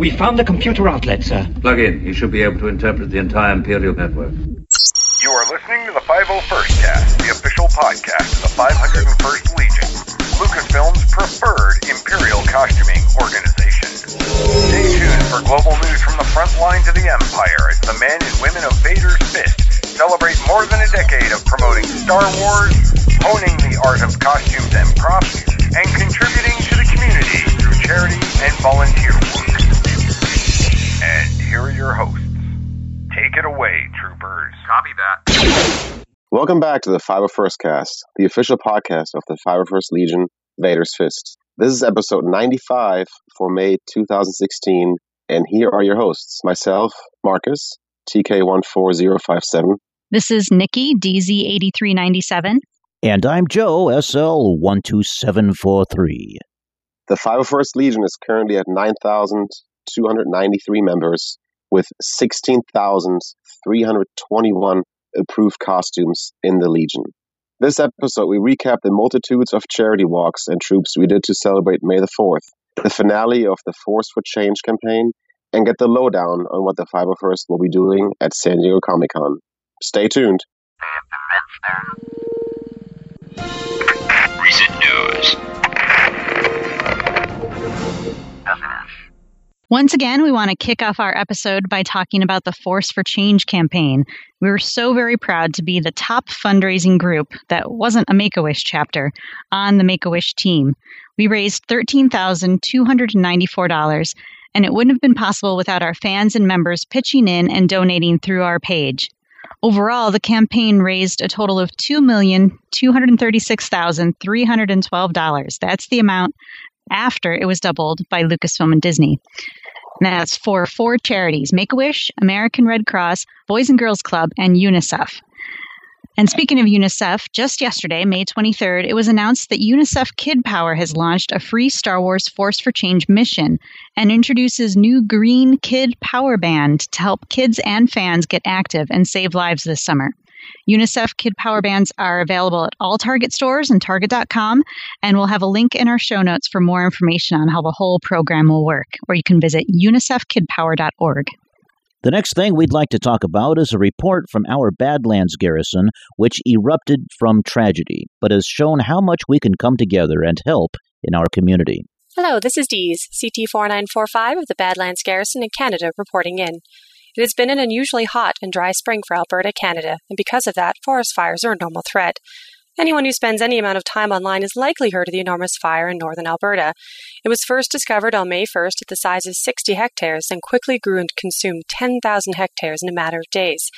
We found the computer outlet, sir. Plug in. You should be able to interpret the entire Imperial network. You are listening to the 501st Cast, the official podcast of the 501st Legion, Lucasfilm's preferred Imperial costuming organization. Stay tuned for global news from the front line to the Empire as the men and women of Vader's Fist celebrate more than a decade of promoting Star Wars, honing the art of costumes and props, and contributing to the community through charity and volunteer work. And here are your hosts. Take it away, troopers. Copy that. Welcome back to the 501st Cast, the official podcast of the 501st Legion, Vader's Fist. This is episode 95 for May 2016, and here are your hosts. Myself, Marcus, TK14057. This is Nikki, DZ8397. And I'm Joe, SL12743. The 501st Legion is currently at 9,293 members with 16,321 approved costumes in the Legion. This episode, we recap the multitudes of charity walks and troops we did to celebrate May the 4th, the finale of the Force for Change campaign, and get the lowdown on what the 501st will be doing at San Diego Comic-Con. Stay tuned. Recent news. Once again, we want to kick off our episode by talking about the Force for Change campaign. We were so very proud to be the top fundraising group that wasn't a Make-A-Wish chapter on the Make-A-Wish team. We raised $13,294, and it wouldn't have been possible without our fans and members pitching in and donating through our page. Overall, the campaign raised a total of $2,236,312. That's the amount after it was doubled by Lucasfilm and Disney. And that's for four charities: Make-A-Wish, American Red Cross, Boys and Girls Club, and UNICEF. And speaking of UNICEF, just yesterday, May 23rd, it was announced that UNICEF Kid Power has launched a free Star Wars Force for Change mission and introduces new green Kid Power Band to help kids and fans get active and save lives this summer. UNICEF Kid Power Bands are available at all Target stores and Target.com, and we'll have a link in our show notes for more information on how the whole program will work, or you can visit unicefkidpower.org. The next thing we'd like to talk about is a report from our Badlands Garrison, which erupted from tragedy, but has shown how much we can come together and help in our community. Hello, this is Dees, CT4945 of the Badlands Garrison in Canada, reporting in. It has been an unusually hot and dry spring for Alberta, Canada, and because of that, forest fires are a normal threat. Anyone who spends any amount of time online has likely heard of the enormous fire in northern Alberta. It was first discovered on May 1st at the size of 60 hectares and quickly grew and consumed 10,000 hectares in a matter of days.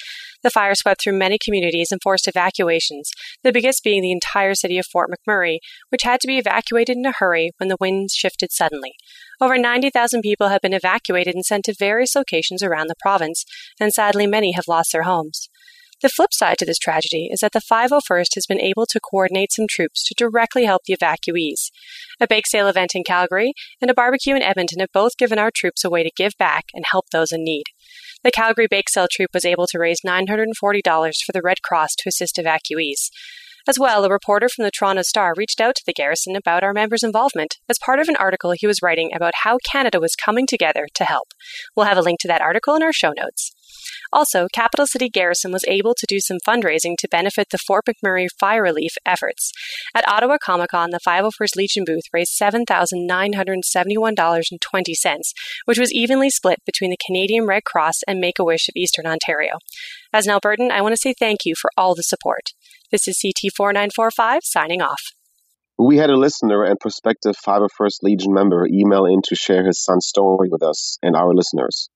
The fire swept through many communities and forced evacuations, the biggest being the entire city of Fort McMurray, which had to be evacuated in a hurry when the winds shifted suddenly. Over 90,000 people have been evacuated and sent to various locations around the province, and sadly many have lost their homes. The flip side to this tragedy is that the 501st has been able to coordinate some troops to directly help the evacuees. A bake sale event in Calgary and a barbecue in Edmonton have both given our troops a way to give back and help those in need. The Calgary bake sale troop was able to raise $940 for the Red Cross to assist evacuees. As well, a reporter from the Toronto Star reached out to the garrison about our members' involvement as part of an article he was writing about how Canada was coming together to help. We'll have a link to that article in our show notes. Also, Capital City Garrison was able to do some fundraising to benefit the Fort McMurray fire relief efforts. At Ottawa Comic-Con, the 501st Legion booth raised $7,971.20, which was evenly split between the Canadian Red Cross and Make-A-Wish of Eastern Ontario. As an Albertan, I want to say thank you for all the support. This is CT4945 signing off. We had a listener and prospective 501st Legion member email in to share his son's story with us and our listeners.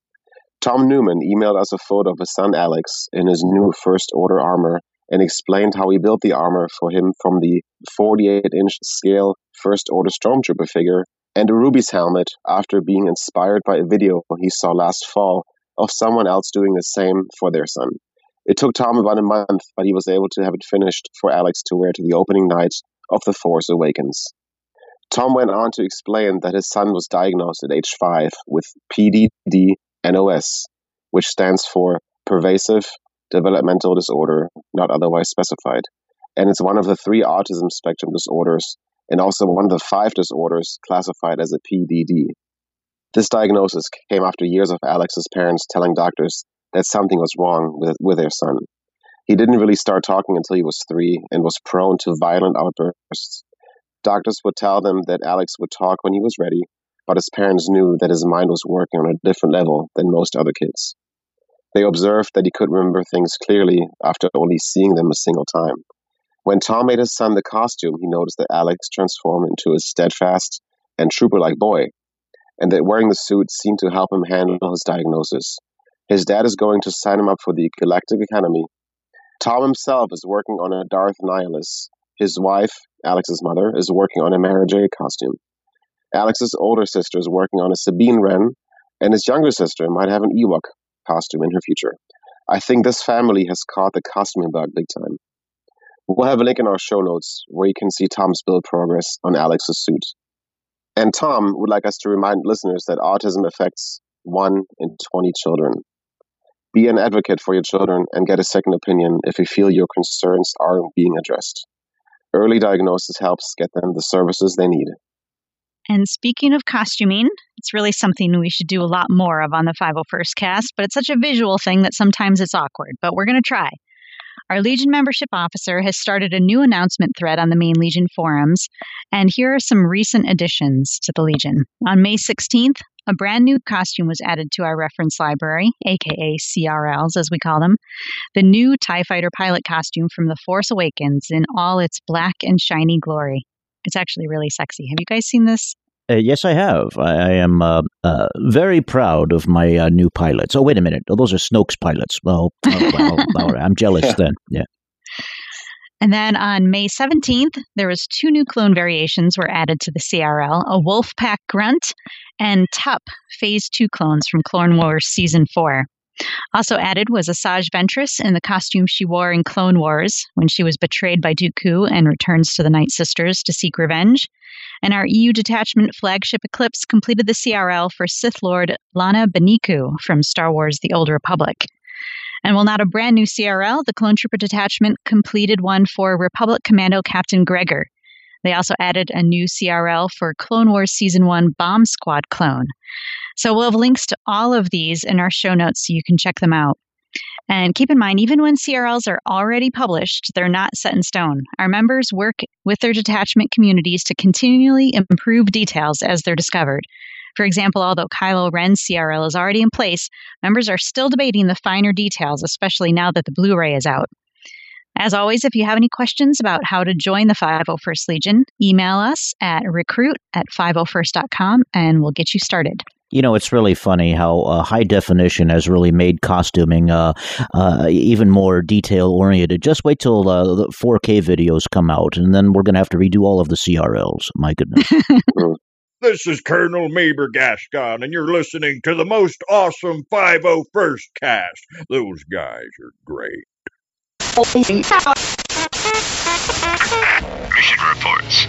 Tom Newman emailed us a photo of his son Alex in his new First Order armor and explained how he built the armor for him from the 48-inch scale First Order Stormtrooper figure and a Ruby's helmet after being inspired by a video he saw last fall of someone else doing the same for their son. It took Tom about a month, but he was able to have it finished for Alex to wear to the opening night of The Force Awakens. Tom went on to explain that his son was diagnosed at age 5 with PDD NOS, which stands for Pervasive Developmental Disorder Not Otherwise Specified, and it's one of the 3 autism spectrum disorders and also one of the 5 disorders classified as a PDD. This diagnosis came after years of Alex's parents telling doctors that something was wrong with their son. He didn't really start talking until he was 3 and was prone to violent outbursts. Doctors would tell them that Alex would talk when he was ready, but his parents knew that his mind was working on a different level than most other kids. They observed that he could remember things clearly after only seeing them a single time. When Tom made his son the costume, he noticed that Alex transformed into a steadfast and trooper-like boy, and that wearing the suit seemed to help him handle his diagnosis. His dad is going to sign him up for the Galactic Academy. Tom himself is working on a Darth Nihilus. His wife, Alex's mother, is working on a Mara Jade costume. Alex's older sister is working on a Sabine Wren, and his younger sister might have an Ewok costume in her future. I think this family has caught the costuming bug big time. We'll have a link in our show notes where you can see Tom's build progress on Alex's suit. And Tom would like us to remind listeners that autism affects 1 in 20 children. Be an advocate for your children and get a second opinion if you feel your concerns aren't being addressed. Early diagnosis helps get them the services they need. And speaking of costuming, it's really something we should do a lot more of on the 501st cast, but it's such a visual thing that sometimes it's awkward, but we're going to try. Our Legion membership officer has started a new announcement thread on the main Legion forums, and here are some recent additions to the Legion. On May 16th, a brand new costume was added to our reference library, aka CRLs as we call them, the new TIE Fighter pilot costume from The Force Awakens in all its black and shiny glory. It's actually really sexy. Have you guys seen this? Yes, I have. I am very proud of my new pilots. Oh, wait a minute. Oh, those are Snoke's pilots. Well, well, I'm jealous then. Yeah. And then on May 17th, there was 2 new clone variations were added to the CRL, a Wolfpack Grunt and Tup Phase 2 clones from Clone Wars Season 4. Also added was Asajj Ventress in the costume she wore in Clone Wars when she was betrayed by Dooku and returns to the Night Sisters to seek revenge. And our EU detachment flagship Eclipse completed the CRL for Sith Lord Lana Beniku from Star Wars The Old Republic. And while not a brand new CRL, the Clone Trooper Detachment completed one for Republic Commando Captain Gregor. They also added a new CRL for Clone Wars Season 1 Bomb Squad clone. So we'll have links to all of these in our show notes so you can check them out. And keep in mind, even when CRLs are already published, they're not set in stone. Our members work with their detachment communities to continually improve details as they're discovered. For example, although Kylo Ren's CRL is already in place, members are still debating the finer details, especially now that the Blu-ray is out. As always, if you have any questions about how to join the 501st Legion, email us at recruit@501st.com and we'll get you started. You know, it's really funny how high definition has really made costuming even more detail-oriented. Just wait till the 4K videos come out, and then we're going to have to redo all of the CRLs. My goodness. This is Colonel Mabergascon, and you're listening to the most awesome 501st cast. Those guys are great. Mission reports.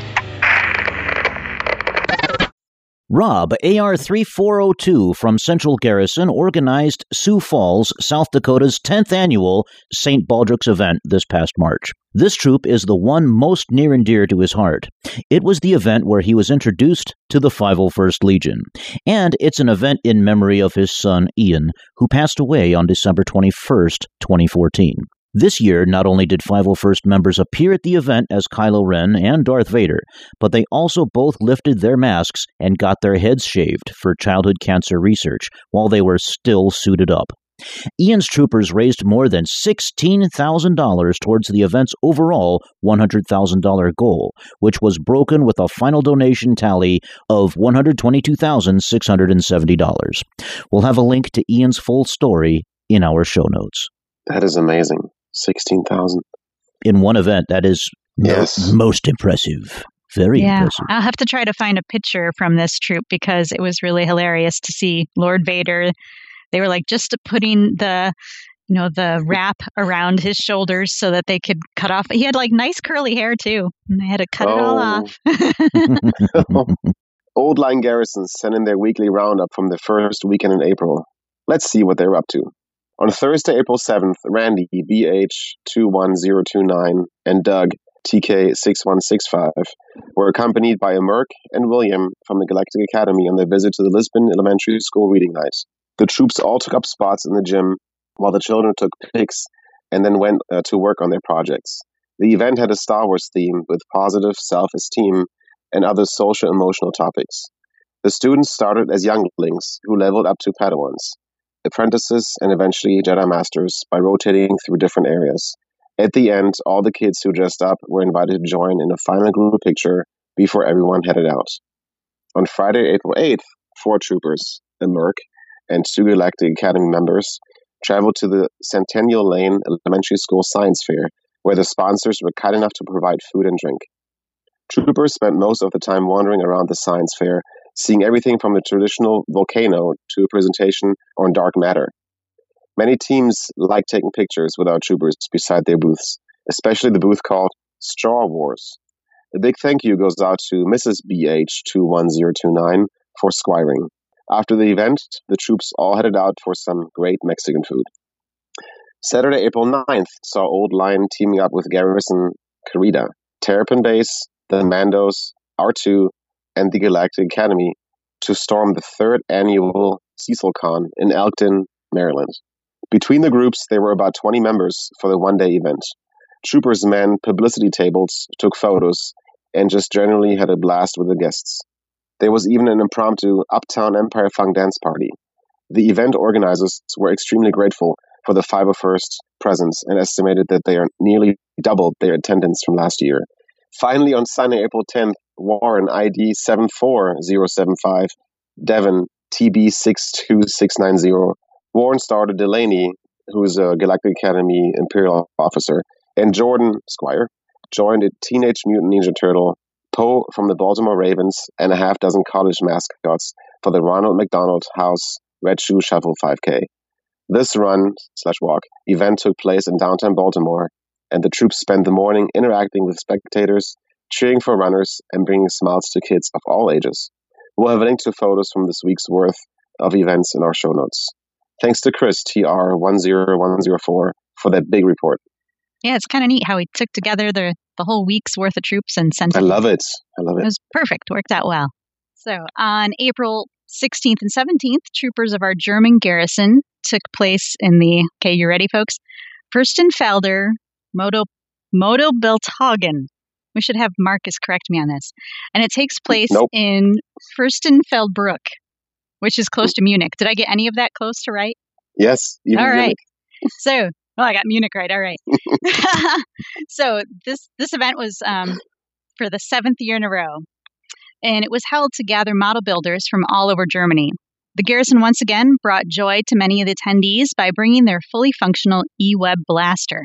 Rob, AR-3402 from Central Garrison, organized Sioux Falls, South Dakota's 10th annual St. Baldrick's event this past March. This troop is the one most near and dear to his heart. It was the event where he was introduced to the 501st Legion, and it's an event in memory of his son, Ian, who passed away on December 21st, 2014. This year, not only did 501st members appear at the event as Kylo Ren and Darth Vader, but they also both lifted their masks and got their heads shaved for childhood cancer research while they were still suited up. Ian's troopers raised more than $16,000 towards the event's overall $100,000 goal, which was broken with a final donation tally of $122,670. We'll have a link to Ian's full story in our show notes. That is amazing. 16,000 in one event. That is most impressive. Very impressive. I'll have to try to find a picture from this troop because it was really hilarious to see Lord Vader. They were like just putting the wrap around his shoulders so that they could cut off. He had like nice curly hair too, and they had to cut it all off. Old Line Garrison sent in their weekly roundup from the first weekend in April. Let's see what they're up to. On Thursday, April 7th, Randy, BH21029, and Doug TK-6165, were accompanied by a Merc and William from the Galactic Academy on their visit to the Lisbon Elementary School reading night. The troops all took up spots in the gym while the children took pics and then went to work on their projects. The event had a Star Wars theme with positive self-esteem and other social-emotional topics. The students started as younglings who leveled up to Padawans, apprentices, and eventually Jedi Masters by rotating through different areas. At the end, all the kids who dressed up were invited to join in a final group picture before everyone headed out. On Friday, April 8th, 4 troopers, a Merc, and 2 Galactic Academy members traveled to the Centennial Lane Elementary School Science Fair, where the sponsors were kind enough to provide food and drink. Troopers spent most of the time wandering around the science fair, seeing everything from the traditional volcano to a presentation on dark matter. Many teams like taking pictures with our troopers beside their booths, especially the booth called Straw Wars. A big thank you goes out to Mrs. BH21029 for squiring. After the event, the troops all headed out for some great Mexican food. Saturday, April 9th, saw Old Line teaming up with Garrison Carida, Terrapin Base, the Mandos, R2, and the Galactic Academy to storm the 3rd annual CecilCon in Elkton, Maryland. Between the groups, there were about 20 members for the one-day event. Troopers manned publicity tables, took photos, and just generally had a blast with the guests. There was even an impromptu Uptown Empire Funk dance party. The event organizers were extremely grateful for the 501st presence and estimated that they are nearly doubled their attendance from last year. Finally, on Sunday, April 10th, Warren ID 74075, Devon TB 62690, Warren started Delaney, who is a Galactic Academy Imperial officer, and Jordan Squire joined a Teenage Mutant Ninja Turtle, Poe from the Baltimore Ravens, and a half dozen college mascots for the Ronald McDonald House Red Shoe Shuffle 5K. This run/walk event took place in downtown Baltimore, and the troops spent the morning interacting with spectators, cheering for runners, and bringing smiles to kids of all ages. We'll have a link to photos from this week's worth of events in our show notes. Thanks to Chris, TR10104, for that big report. Yeah, it's kind of neat how he took together the whole week's worth of troops and sent it. I love it. It was perfect. Worked out well. So on April 16th and 17th, troopers of our German garrison took place in the, okay, you ready, folks? Fürstenfelder, Modo-Belthagen. We should have Marcus correct me on this. And it takes place in Fürstenfeldbruck, which is close to Munich. Did I get any of that close to right? Yes. All right. Munich. So, well, I got Munich right. All right. So this event was for the 7th year in a row, and it was held to gather model builders from all over Germany. The garrison once again brought joy to many of the attendees by bringing their fully functional E-Web blaster.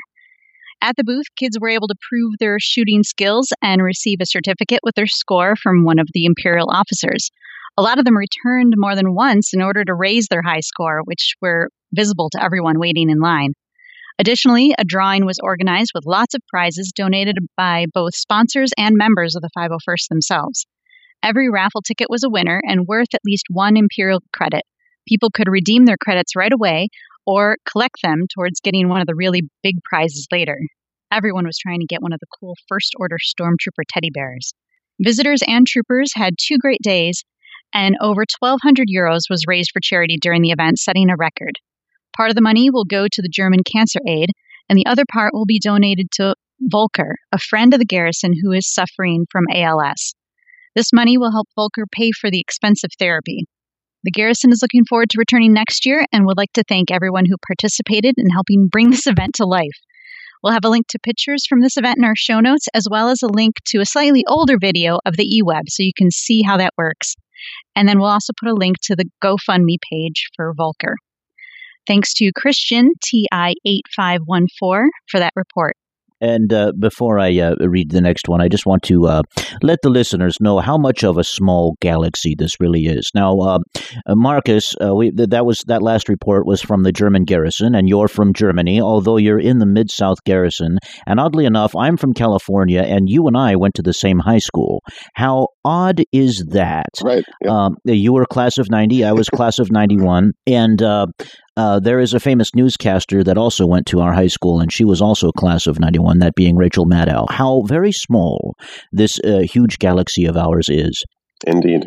At the booth, kids were able to prove their shooting skills and receive a certificate with their score from one of the Imperial officers. A lot of them returned more than once in order to raise their high score, which were visible to everyone waiting in line. Additionally, a drawing was organized with lots of prizes donated by both sponsors and members of the 501st themselves. Every raffle ticket was a winner and worth at least 1 Imperial credit. People could redeem their credits right away or collect them towards getting one of the really big prizes later. Everyone was trying to get one of the cool First Order Stormtrooper teddy bears. Visitors and troopers had 2 great days, and over 1,200 euros was raised for charity during the event, setting a record. Part of the money will go to the German Cancer Aid, and the other part will be donated to Volker, a friend of the garrison who is suffering from ALS. This money will help Volker pay for the expensive therapy. The garrison is looking forward to returning next year and would like to thank everyone who participated in helping bring this event to life. We'll have a link to pictures from this event in our show notes, as well as a link to a slightly older video of the eWeb so you can see how that works. And then we'll also put a link to the GoFundMe page for Volker. Thanks to Christian, TI8514, for that report. And before I read the next one, I just want to let the listeners know how much of a small galaxy this really is. Now, Marcus, that last report was from the German garrison, and you're from Germany, although you're in the Mid-South garrison. And oddly enough, I'm from California, and you and I went to the same high school. How odd is that? Right. Yeah. You were class of 90. I was class of 91. And There is a famous newscaster that also went to our high school, and she was also a class of 91, that being Rachel Maddow. How very small this huge galaxy of ours is. Indeed.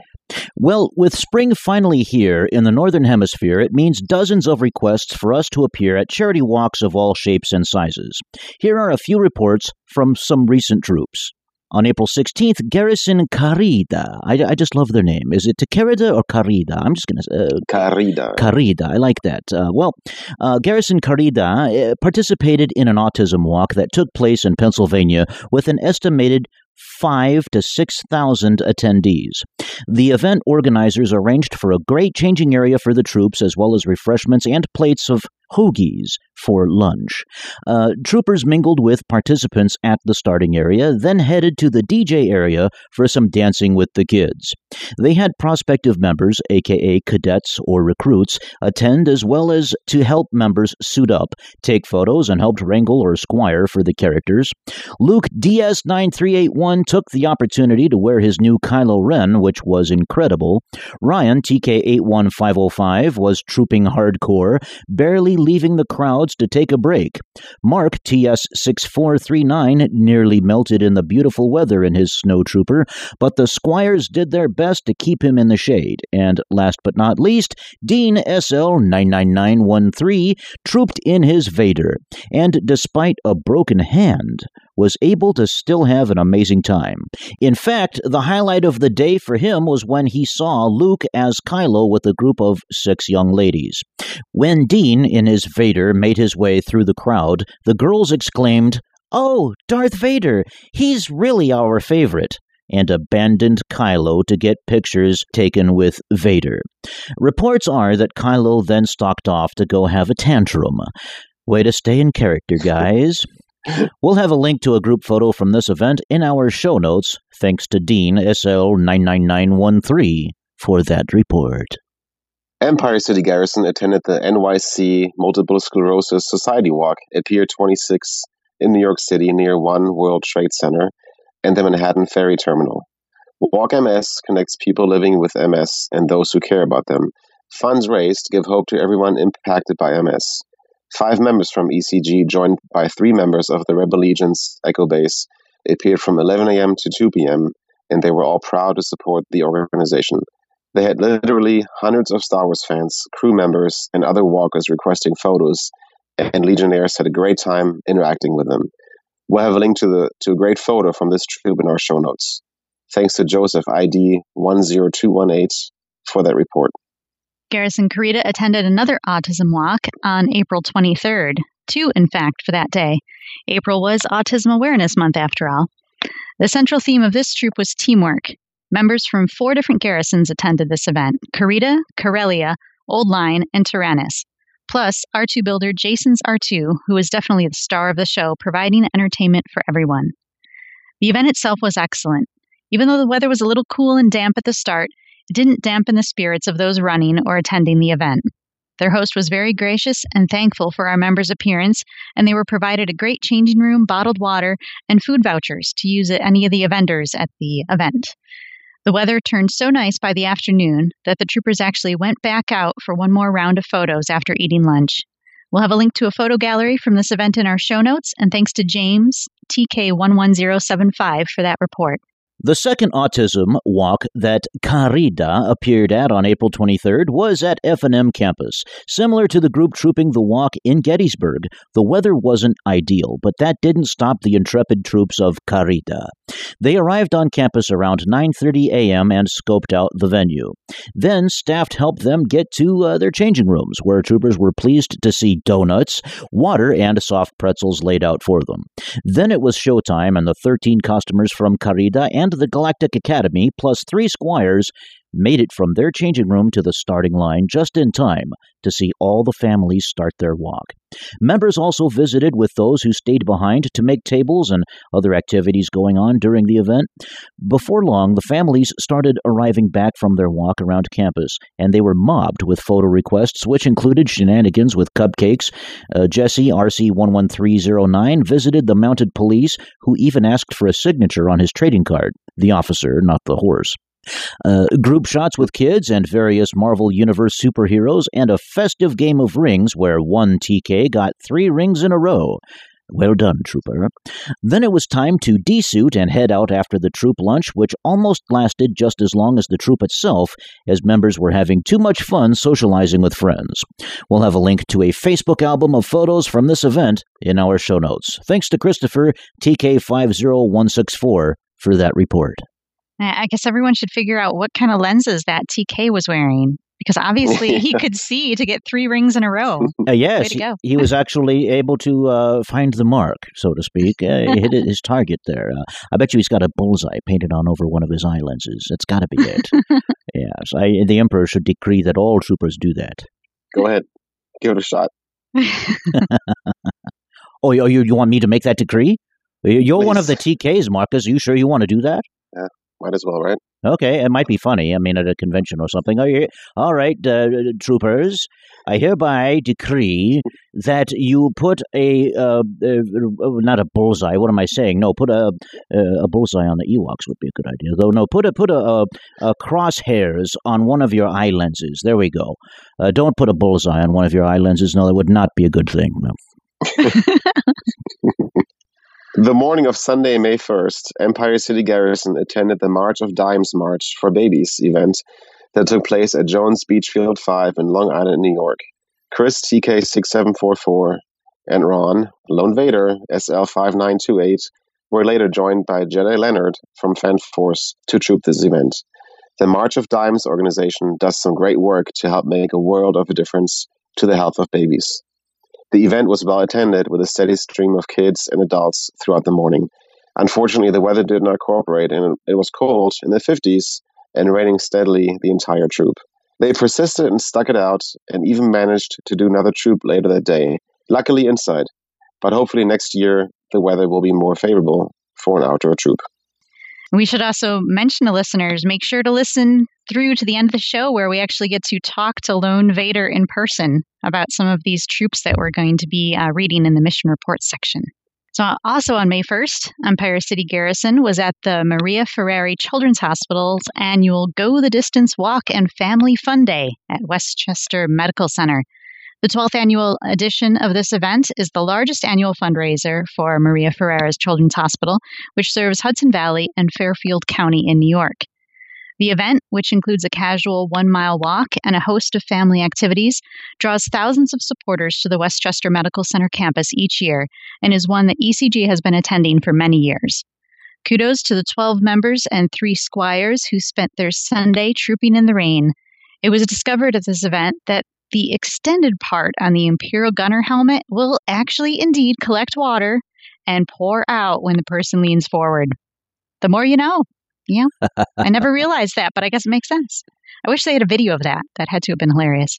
Well, with spring finally here in the Northern Hemisphere, it means dozens of requests for us to appear at charity walks of all shapes and sizes. Here are a few reports from some recent troops. On April 16th, Garrison Carida. I just love their name. Is it Carida or Carida? I'm just going to... Carida. Carida. I like that. Garrison Carida participated in an autism walk that took place in Pennsylvania with an estimated 5,000 to 6,000 attendees. The event organizers arranged for a great changing area for the troops, as well as refreshments and plates of hoagies for lunch. Troopers mingled with participants at the starting area, then headed to the DJ area for some dancing with the kids. They had prospective members, aka cadets or recruits, attend, as well as to help members suit up, take photos, and helped wrangle or squire for the characters. Luke DS9381 took the opportunity to wear his new Kylo Ren, which was incredible. Ryan TK81505 was trooping hardcore, barely leaving the crowds to take a break. Mark TS6439 nearly melted in the beautiful weather in his snowtrooper, but the squires did their best to keep him in the shade. And last but not least, Dean SL99913 trooped in his Vader, and despite a broken hand, was able to still have an amazing time. In fact, the highlight of the day for him was when he saw Luke as Kylo with a group of 6 young ladies. When Dean, in his Vader, made his way through the crowd, the girls exclaimed, "Oh, Darth Vader, he's really our favorite," and abandoned Kylo to get pictures taken with Vader. Reports are that Kylo then stalked off to go have a tantrum. Way to stay in character, guys. We'll have a link to a group photo from this event in our show notes, thanks to Dean SL99913 for that report. Empire City Garrison attended the NYC Multiple Sclerosis Society Walk at Pier 26 in New York City near One World Trade Center and the Manhattan Ferry Terminal. Walk MS connects people living with MS and those who care about them. Funds raised give hope to everyone impacted by MS. 5 members from ECG, joined by 3 members of the Rebel Legion's Echo Base, appeared from 11 a.m. to 2 p.m., and they were all proud to support the organization. They had literally hundreds of Star Wars fans, crew members, and other walkers requesting photos, and Legionnaires had a great time interacting with them. We'll have a link to a great photo from this troop in our show notes. Thanks to Joseph ID 10218 for that report. Garrison Carida attended another autism walk on April 23rd, 2 in fact for that day. April was Autism Awareness Month after all. The central theme of this troop was teamwork. Members from 4 different garrisons attended this event: Carida, Corellia, Old Line, and Tyrannus. Plus, R2 builder Jason's R2, who was definitely the star of the show, providing entertainment for everyone. The event itself was excellent. Even though the weather was a little cool and damp at the start, didn't dampen the spirits of those running or attending the event. Their host was very gracious and thankful for our members' appearance, and they were provided a great changing room, bottled water, and food vouchers to use at any of the vendors at the event. The weather turned so nice by the afternoon that the troopers actually went back out for one more round of photos after eating lunch. We'll have a link to a photo gallery from this event in our show notes, and thanks to James TK11075 for that report. The second autism walk that Carida appeared at on April 23rd was at F&M campus. Similar to the group trooping the walk in Gettysburg, the weather wasn't ideal, but that didn't stop the intrepid troops of Carida. They arrived on campus around 9:30 a.m. and scoped out the venue. Then staff helped them get to their changing rooms, where troopers were pleased to see donuts, water, and soft pretzels laid out for them. Then it was showtime, and the 13 customers from Carida and the Galactic Academy, plus 3 squires, made it from their changing room to the starting line just in time to see all the families start their walk. Members also visited with those who stayed behind to make tables and other activities going on during the event. Before long, the families started arriving back from their walk around campus, and they were mobbed with photo requests, which included shenanigans with cupcakes. Jesse, RC11309, visited the mounted police, who even asked for a signature on his trading card, the officer, not the horse. group shots with kids and various Marvel Universe superheroes, and a festive game of rings where one TK got 3 rings in a row. Well done, Trooper. Then it was time to desuit and head out after the troop lunch, which almost lasted just as long as the troop itself, as members were having too much fun socializing with friends. We'll have a link to a Facebook album of photos from this event in our show notes. Thanks to Christopher, TK50164, for that report. I guess everyone should figure out what kind of lenses that TK was wearing. Because obviously he could see to get 3 rings in a row. Yes, he was actually able to find the mark, so to speak. He hit his target there. I bet you he's got a bullseye painted on over one of his eye lenses. That's got to be it. Yes, the Emperor should decree that all troopers do that. Go ahead. Give it a shot. Oh, you want me to make that decree? You're Please. One of the TKs, Marcus. Are you sure you want to do that? Yeah. Might as well, right? Okay, it might be funny. I mean, at a convention or something. All right, troopers, I hereby decree that you put not a bullseye. What am I saying? No, put a bullseye on the Ewoks would be a good idea. Though, no, put a crosshairs on one of your eye lenses. There we go. Don't put a bullseye on one of your eye lenses. No, that would not be a good thing. No. The morning of Sunday, May 1st, Empire City Garrison attended the March of Dimes March for Babies event that took place at Jones Beach Field 5 in Long Island, New York. Chris, TK6744, and Ron, Lone Vader, SL5928, were later joined by Jedi Leonard from Fan Force to troop this event. The March of Dimes organization does some great work to help make a world of a difference to the health of babies. The event was well attended with a steady stream of kids and adults throughout the morning. Unfortunately, the weather did not cooperate, and it was cold in the 50s and raining steadily the entire troop. They persisted and stuck it out and even managed to do another troop later that day, luckily inside. But hopefully next year, the weather will be more favorable for an outdoor troop. We should also mention to listeners, make sure to listen through to the end of the show where we actually get to talk to Lone Vader in person about some of these troops that we're going to be reading in the mission report section. So also on May 1st, Empire City Garrison was at the Maria Ferrari Children's Hospital's annual Go the Distance Walk and Family Fun Day at Westchester Medical Center. The 12th annual edition of this event is the largest annual fundraiser for Maria Ferrera's Children's Hospital, which serves Hudson Valley and Fairfield County in New York. The event, which includes a casual 1-mile walk and a host of family activities, draws thousands of supporters to the Westchester Medical Center campus each year and is one that ECG has been attending for many years. Kudos to the 12 members and 3 squires who spent their Sunday trooping in the rain. It was discovered at this event that the extended part on the Imperial Gunner helmet will actually indeed collect water and pour out when the person leans forward. The more you know. Yeah, I never realized that, but I guess it makes sense. I wish they had a video of that. That had to have been hilarious.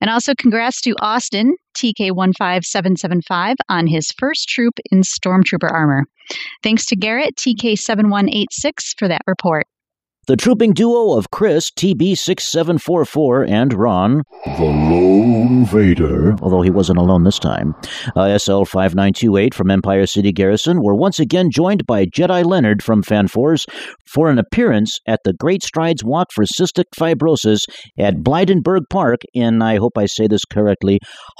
And also congrats to Austin, TK15775, on his first troop in Stormtrooper armor. Thanks to Garrett, TK7186, for that report. The trooping duo of Chris, TB6744, and Ron, the Lone Vader, although he wasn't alone this time, SL5928 from Empire City Garrison, were once again joined by Jedi Leonard from Fan Force for an appearance at the Great Strides Walk for Cystic Fibrosis at Blydenburg Park in, I hope I say this correctly,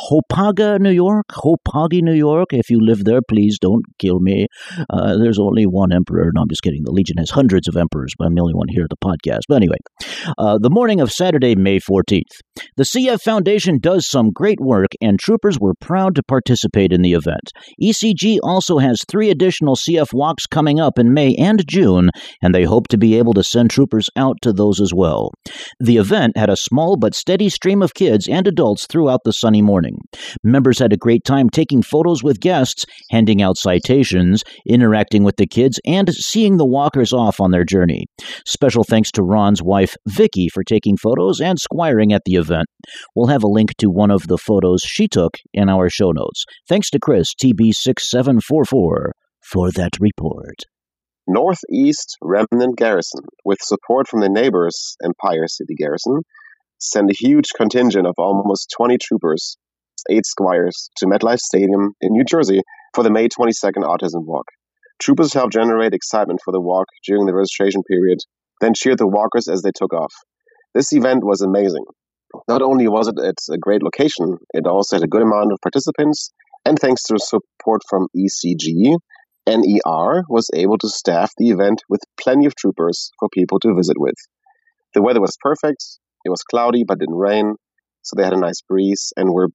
Hauppauge, New York. If you live there, please don't kill me. There's only one emperor. No, I'm just kidding. The Legion has hundreds of emperors, but I'm the only one here at the podcast. But anyway, the morning of Saturday, May 14th, the CF Foundation does some great work, and troopers were proud to participate in the event. ECG also has 3 additional CF walks coming up in May and June, and they hope to be able to send troopers out to those as well. The event had a small but steady stream of kids and adults throughout the sunny morning. Members had a great time taking photos with guests, handing out citations, interacting with the kids, and seeing the walkers off on their journey. Special thanks to Ron's wife, Vicky, for taking photos and squiring at the event. We'll have a link to one of the photos she took in our show notes. Thanks to Chris, TB6744, for that report. Northeast Remnant Garrison, with support from the neighbors, Empire City Garrison, sent a huge contingent of almost 20 troopers, 8 squires, to MetLife Stadium in New Jersey for the May 22nd Autism Walk. Troopers helped generate excitement for the walk during the registration period then cheered the walkers as they took off. This event was amazing. Not only was it at a great location, it also had a good amount of participants, and thanks to support from ECG, NER was able to staff the event with plenty of troopers for people to visit with. The weather was perfect. It was cloudy but didn't rain, so they had a nice breeze and were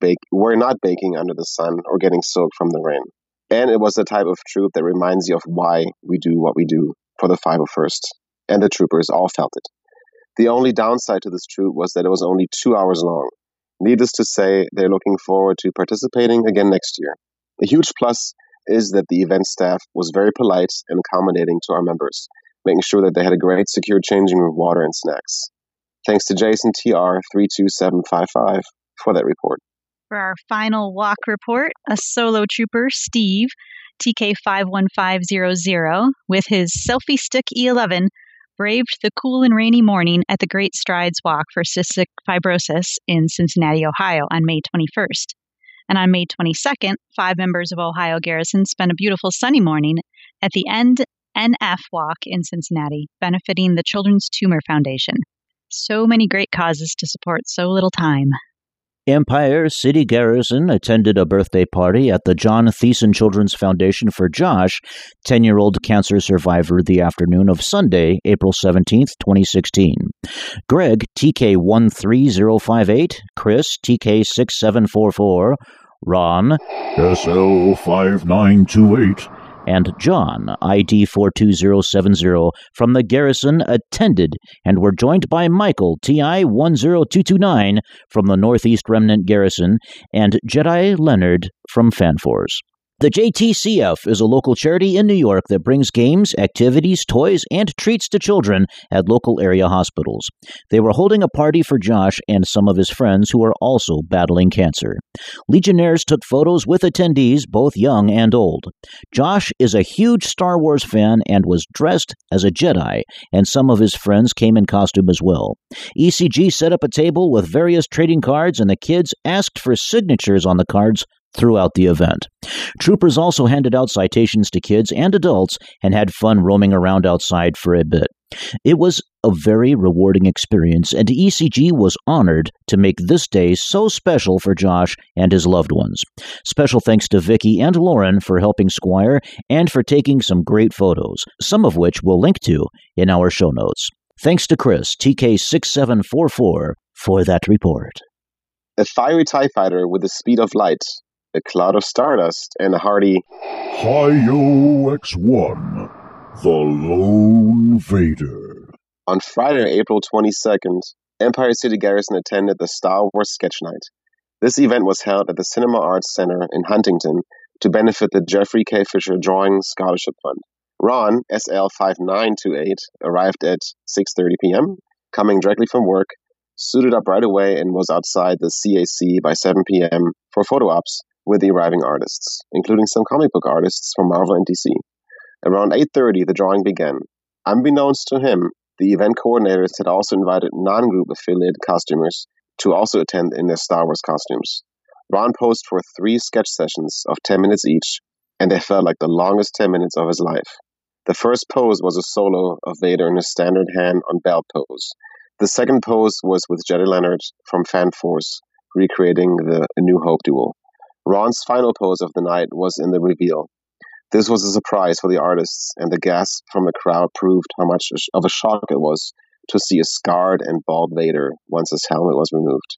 not baking under the sun or getting soaked from the rain. And it was the type of troop that reminds you of why we do what we do for the 501st, and the troopers all felt it. The only downside to this troop was that it was only 2 hours long. Needless to say, they're looking forward to participating again next year. A huge plus is that the event staff was very polite and accommodating to our members, making sure that they had a great, secure changing room, water and snacks. Thanks to Jason TR32755 for that report. For our final walk report, a solo trooper, Steve, TK51500, with his selfie stick E11, braved the cool and rainy morning at the Great Strides Walk for Cystic Fibrosis in Cincinnati, Ohio on May 21st. And on May 22nd, 5 members of Ohio Garrison spent a beautiful sunny morning at the End NF Walk in Cincinnati, benefiting the Children's Tumor Foundation. So many great causes to support so little time. Empire City Garrison attended a birthday party at the John Thiessen Children's Foundation for Josh, 10-year-old cancer survivor, the afternoon of Sunday, April 17th, 2016. Greg, TK13058, Chris, TK6744, Ron, SL5928, and John, ID 42070, from the Garrison attended and were joined by Michael, TI 10229, from the Northeast Remnant Garrison, and Jedi Leonard from Fanfors. The JTCF is a local charity in New York that brings games, activities, toys, and treats to children at local area hospitals. They were holding a party for Josh and some of his friends who are also battling cancer. Legionnaires took photos with attendees, both young and old. Josh is a huge Star Wars fan and was dressed as a Jedi, and some of his friends came in costume as well. ECG set up a table with various trading cards, and the kids asked for signatures on the cards throughout the event. Troopers also handed out citations to kids and adults and had fun roaming around outside for a bit. It was a very rewarding experience, and ECG was honored to make this day so special for Josh and his loved ones. Special thanks to Vicky and Lauren for helping Squire and for taking some great photos, some of which we'll link to in our show notes. Thanks to Chris, TK6744, for that report. A fiery TIE fighter with the speed of light, a cloud of stardust, and a hearty "Hi-yo X1, the Lone Vader." On Friday, April 22nd, Empire City Garrison attended the Star Wars Sketch Night. This event was held at the Cinema Arts Center in Huntington to benefit the Jeffrey K. Fisher Drawing Scholarship Fund. Ron, SL5928, arrived at 6:30 p.m., coming directly from work, suited up right away, and was outside the CAC by 7 p.m. for photo ops with the arriving artists, including some comic book artists from Marvel and DC. Around 8:30, the drawing began. Unbeknownst to him, the event coordinators had also invited non-group affiliated costumers to also attend in their Star Wars costumes. Ron posed for 3 sketch sessions of 10 minutes each, and they felt like the longest 10 minutes of his life. The first pose was a solo of Vader in his standard hand on belt pose. The second pose was with Jedi Leonard from Fanforce, recreating the New Hope duel. Ron's final pose of the night was in the reveal. This was a surprise for the artists, and the gasp from the crowd proved how much of a shock it was to see a scarred and bald Vader once his helmet was removed.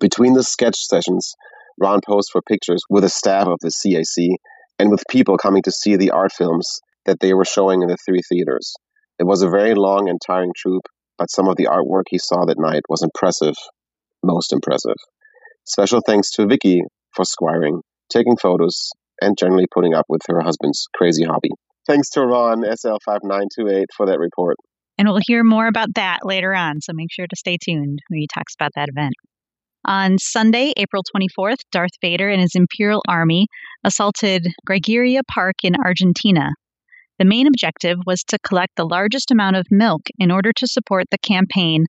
Between the sketch sessions, Ron posed for pictures with the staff of the CAC and with people coming to see the art films that they were showing in the 3 theaters. It was a very long and tiring troupe, but some of the artwork he saw that night was impressive, most impressive. Special thanks to Vicky for squiring, taking photos, and generally putting up with her husband's crazy hobby. Thanks to Ron, SL5928, for that report. And we'll hear more about that later on, so make sure to stay tuned when he talks about that event. On Sunday, April 24th, Darth Vader and his Imperial Army assaulted Gregoria Park in Argentina. The main objective was to collect the largest amount of milk in order to support the campaign,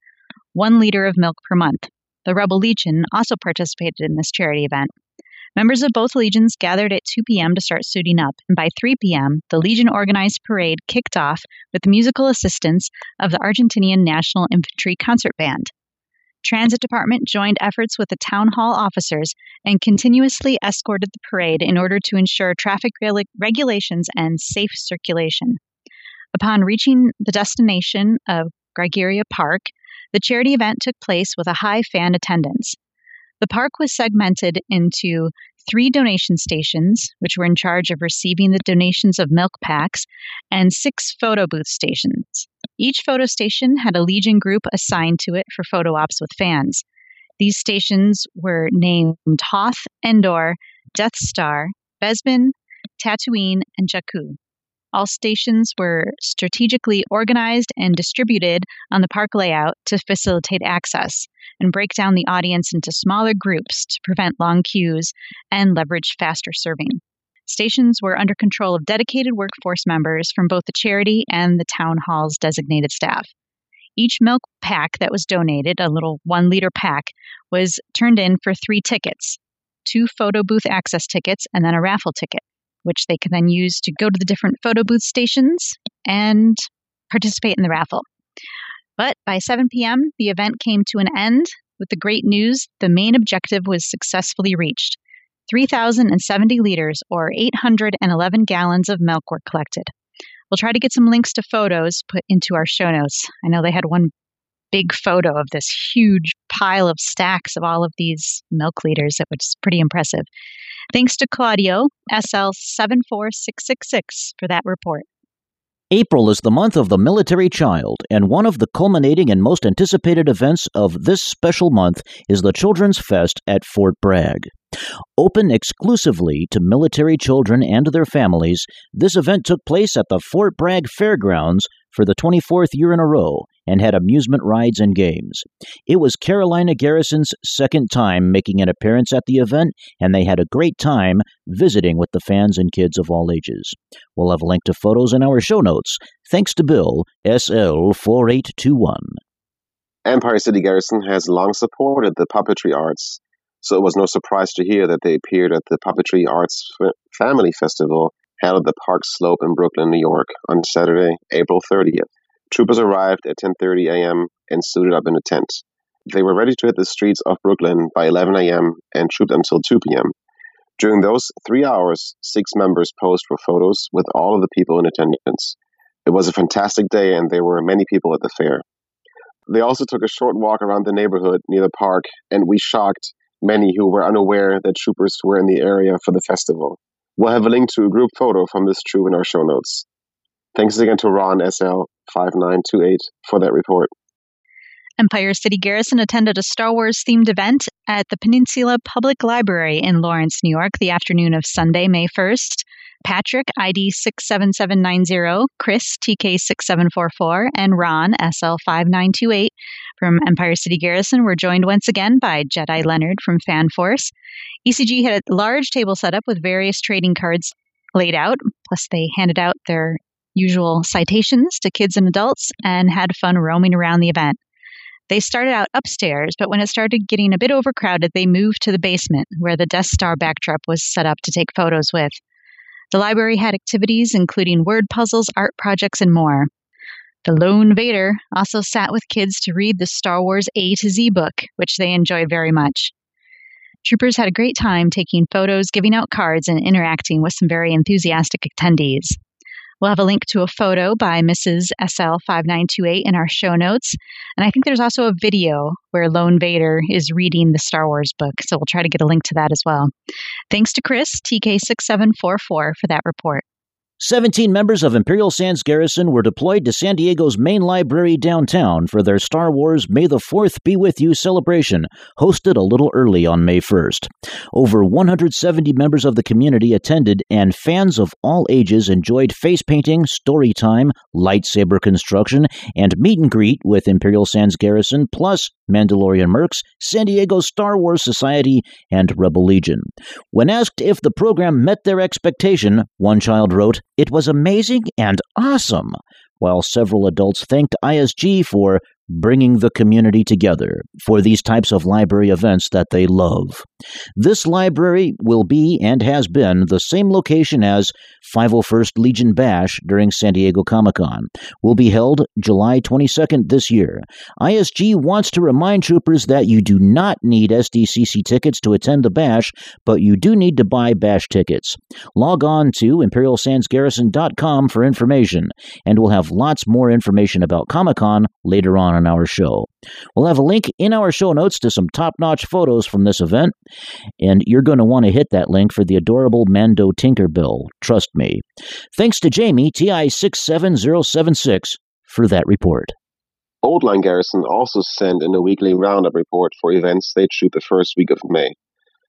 1 liter of milk per month. The Rebel Legion also participated in this charity event. Members of both legions gathered at 2 p.m. to start suiting up, and by 3 p.m., the Legion-organized parade kicked off with musical assistance of the Argentinian National Infantry Concert Band. Transit Department joined efforts with the town hall officers and continuously escorted the parade in order to ensure traffic regulations and safe circulation. Upon reaching the destination of Gregoria Park, the charity event took place with a high fan attendance. The park was segmented into 3 donation stations, which were in charge of receiving the donations of milk packs, and 6 photo booth stations. Each photo station had a Legion group assigned to it for photo ops with fans. These stations were named Hoth, Endor, Death Star, Bespin, Tatooine, and Jakku. All stations were strategically organized and distributed on the park layout to facilitate access and break down the audience into smaller groups to prevent long queues and leverage faster serving. Stations were under control of dedicated workforce members from both the charity and the town hall's designated staff. Each milk pack that was donated, a little 1-liter pack, was turned in for 3 tickets, 2 photo booth access tickets, and then a raffle ticket, which they can then use to go to the different photo booth stations and participate in the raffle. But by 7 p.m., the event came to an end. With the great news, the main objective was successfully reached. 3,070 liters, or 811 gallons of milk were collected. We'll try to get some links to photos put into our show notes. I know they had one big photo of this huge pile of stacks of all of these milk liters, which is pretty impressive. Thanks to Claudio, SL74666, for that report. April is the month of the military child, and one of the culminating and most anticipated events of this special month is the Children's Fest at Fort Bragg. Open exclusively to military children and their families, this event took place at the Fort Bragg Fairgrounds for the 24th year in a row and had amusement rides and games. It was Carolina Garrison's second time making an appearance at the event, and they had a great time visiting with the fans and kids of all ages. We'll have a link to photos in our show notes. Thanks to Bill, SL4821. Empire City Garrison has long supported the puppetry arts, so it was no surprise to hear that they appeared at the Puppetry Arts Family Festival held at the Park Slope in Brooklyn, New York on Saturday, April 30th. Troopers arrived at 10:30 a.m. and suited up in a tent. They were ready to hit the streets of Brooklyn by 11 a.m. and trooped until 2 p.m. During those 3 hours, 6 members posed for photos with all of the people in attendance. It was a fantastic day, and there were many people at the fair. They also took a short walk around the neighborhood near the park, and we shocked many who were unaware that troopers were in the area for the festival. We'll have a link to a group photo from this troop in our show notes. Thanks again to Ron SL5928 for that report. Empire City Garrison attended a Star Wars-themed event at the Peninsula Public Library in Lawrence, New York, the afternoon of Sunday, May 1st. Patrick, ID 67790, Chris, TK 6744, and Ron, SL 5928 from Empire City Garrison were joined once again by Jedi Leonard from FanForce. ECG had a large table set up with various trading cards laid out, plus they handed out their usual citations to kids and adults and had fun roaming around the event. They started out upstairs, but when it started getting a bit overcrowded, they moved to the basement where the Death Star backdrop was set up to take photos with. The library had activities including word puzzles, art projects, and more. The Lone Vader also sat with kids to read the Star Wars A to Z book, which they enjoyed very much. Troopers had a great time taking photos, giving out cards, and interacting with some very enthusiastic attendees. We'll have a link to a photo by Mrs. SL5928 in our show notes. And I think there's also a video where Lone Vader is reading the Star Wars book, so we'll try to get a link to that as well. Thanks to Chris, TK6744, for that report. 17 members of Imperial Sands Garrison were deployed to San Diego's main library downtown for their Star Wars May the 4th Be With You celebration, hosted a little early on May 1st. Over 170 members of the community attended, and fans of all ages enjoyed face painting, story time, lightsaber construction, and meet and greet with Imperial Sands Garrison, plus Mandalorian Mercs, San Diego Star Wars Society, and Rebel Legion. When asked if the program met their expectation, one child wrote, "It was amazing and awesome," while several adults thanked ISG for bringing the community together for these types of library events that they love. This library will be and has been the same location as 501st Legion Bash during San Diego Comic-Con. Will be held July 22nd this year. ISG wants to remind troopers that you do not need SDCC tickets to attend the Bash, but you do need to buy Bash tickets. Log on to imperialsandsgarrison.com for information, and we'll have lots more information about Comic-Con later on our show. We'll have a link in our show notes to some top-notch photos from this event, and you're going to want to hit that link for the adorable Mando Tinkerbell. Trust me. Thanks to Jamie, TI67076, for that report. Old Line Garrison also sent in a weekly roundup report for events they troop the first week of May.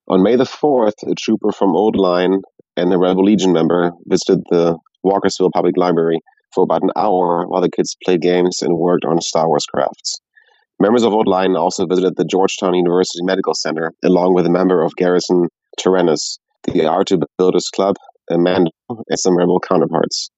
On May the 4th, a trooper from Old Line and a Rebel Legion member visited the Walkersville Public Library for about an hour while the kids played games and worked on Star Wars crafts. Members of Old Line also visited the Georgetown University Medical Center, along with a member of Garrison Tyrannus, the R2 Builders Club, Amanda, and some Rebel counterparts.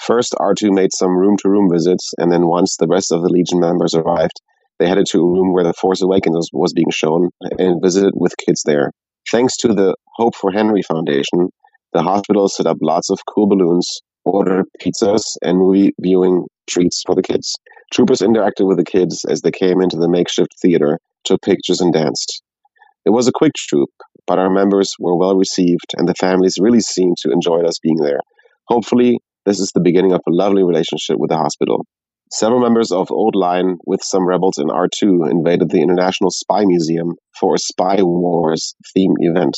First, R2 made some room-to-room visits, and then once the rest of the Legion members arrived, they headed to a room where The Force Awakens was being shown and visited with kids there. Thanks to the Hope for Henry Foundation, the hospital set up lots of cool balloons, ordered pizzas, and movie viewing treats for the kids. Troopers interacted with the kids as they came into the makeshift theater, took pictures, and danced. It was a quick troop, but our members were well received, and the families really seemed to enjoy us being there. Hopefully, this is the beginning of a lovely relationship with the hospital. Several members of Old Line, with some rebels in R2, invaded the International Spy Museum for a Spy Wars-themed event.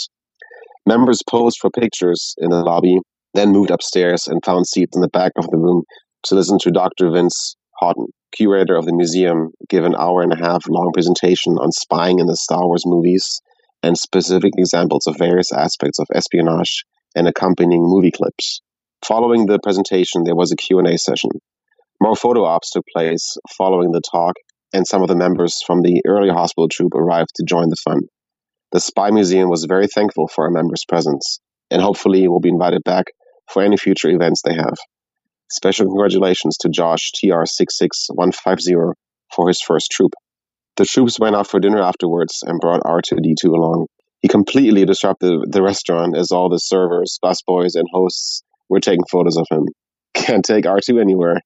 Members posed for pictures in the lobby, then moved upstairs and found seats in the back of the room to listen to Dr. Vince Houghton, curator of the museum, give an hour-and-a-half-long presentation on spying in the Star Wars movies and specific examples of various aspects of espionage and accompanying movie clips. Following the presentation, there was a Q&A session. More photo ops took place following the talk, and some of the members from the earlier hospital troop arrived to join the fun. The Spy Museum was very thankful for our members' presence, and hopefully will be invited back for any future events they have. Special congratulations to Josh TR66150 for his first troop. The troops went out for dinner afterwards and brought R2-D2 along. He completely disrupted the restaurant as all the servers, busboys, and hosts were taking photos of him. Can't take R2 anywhere.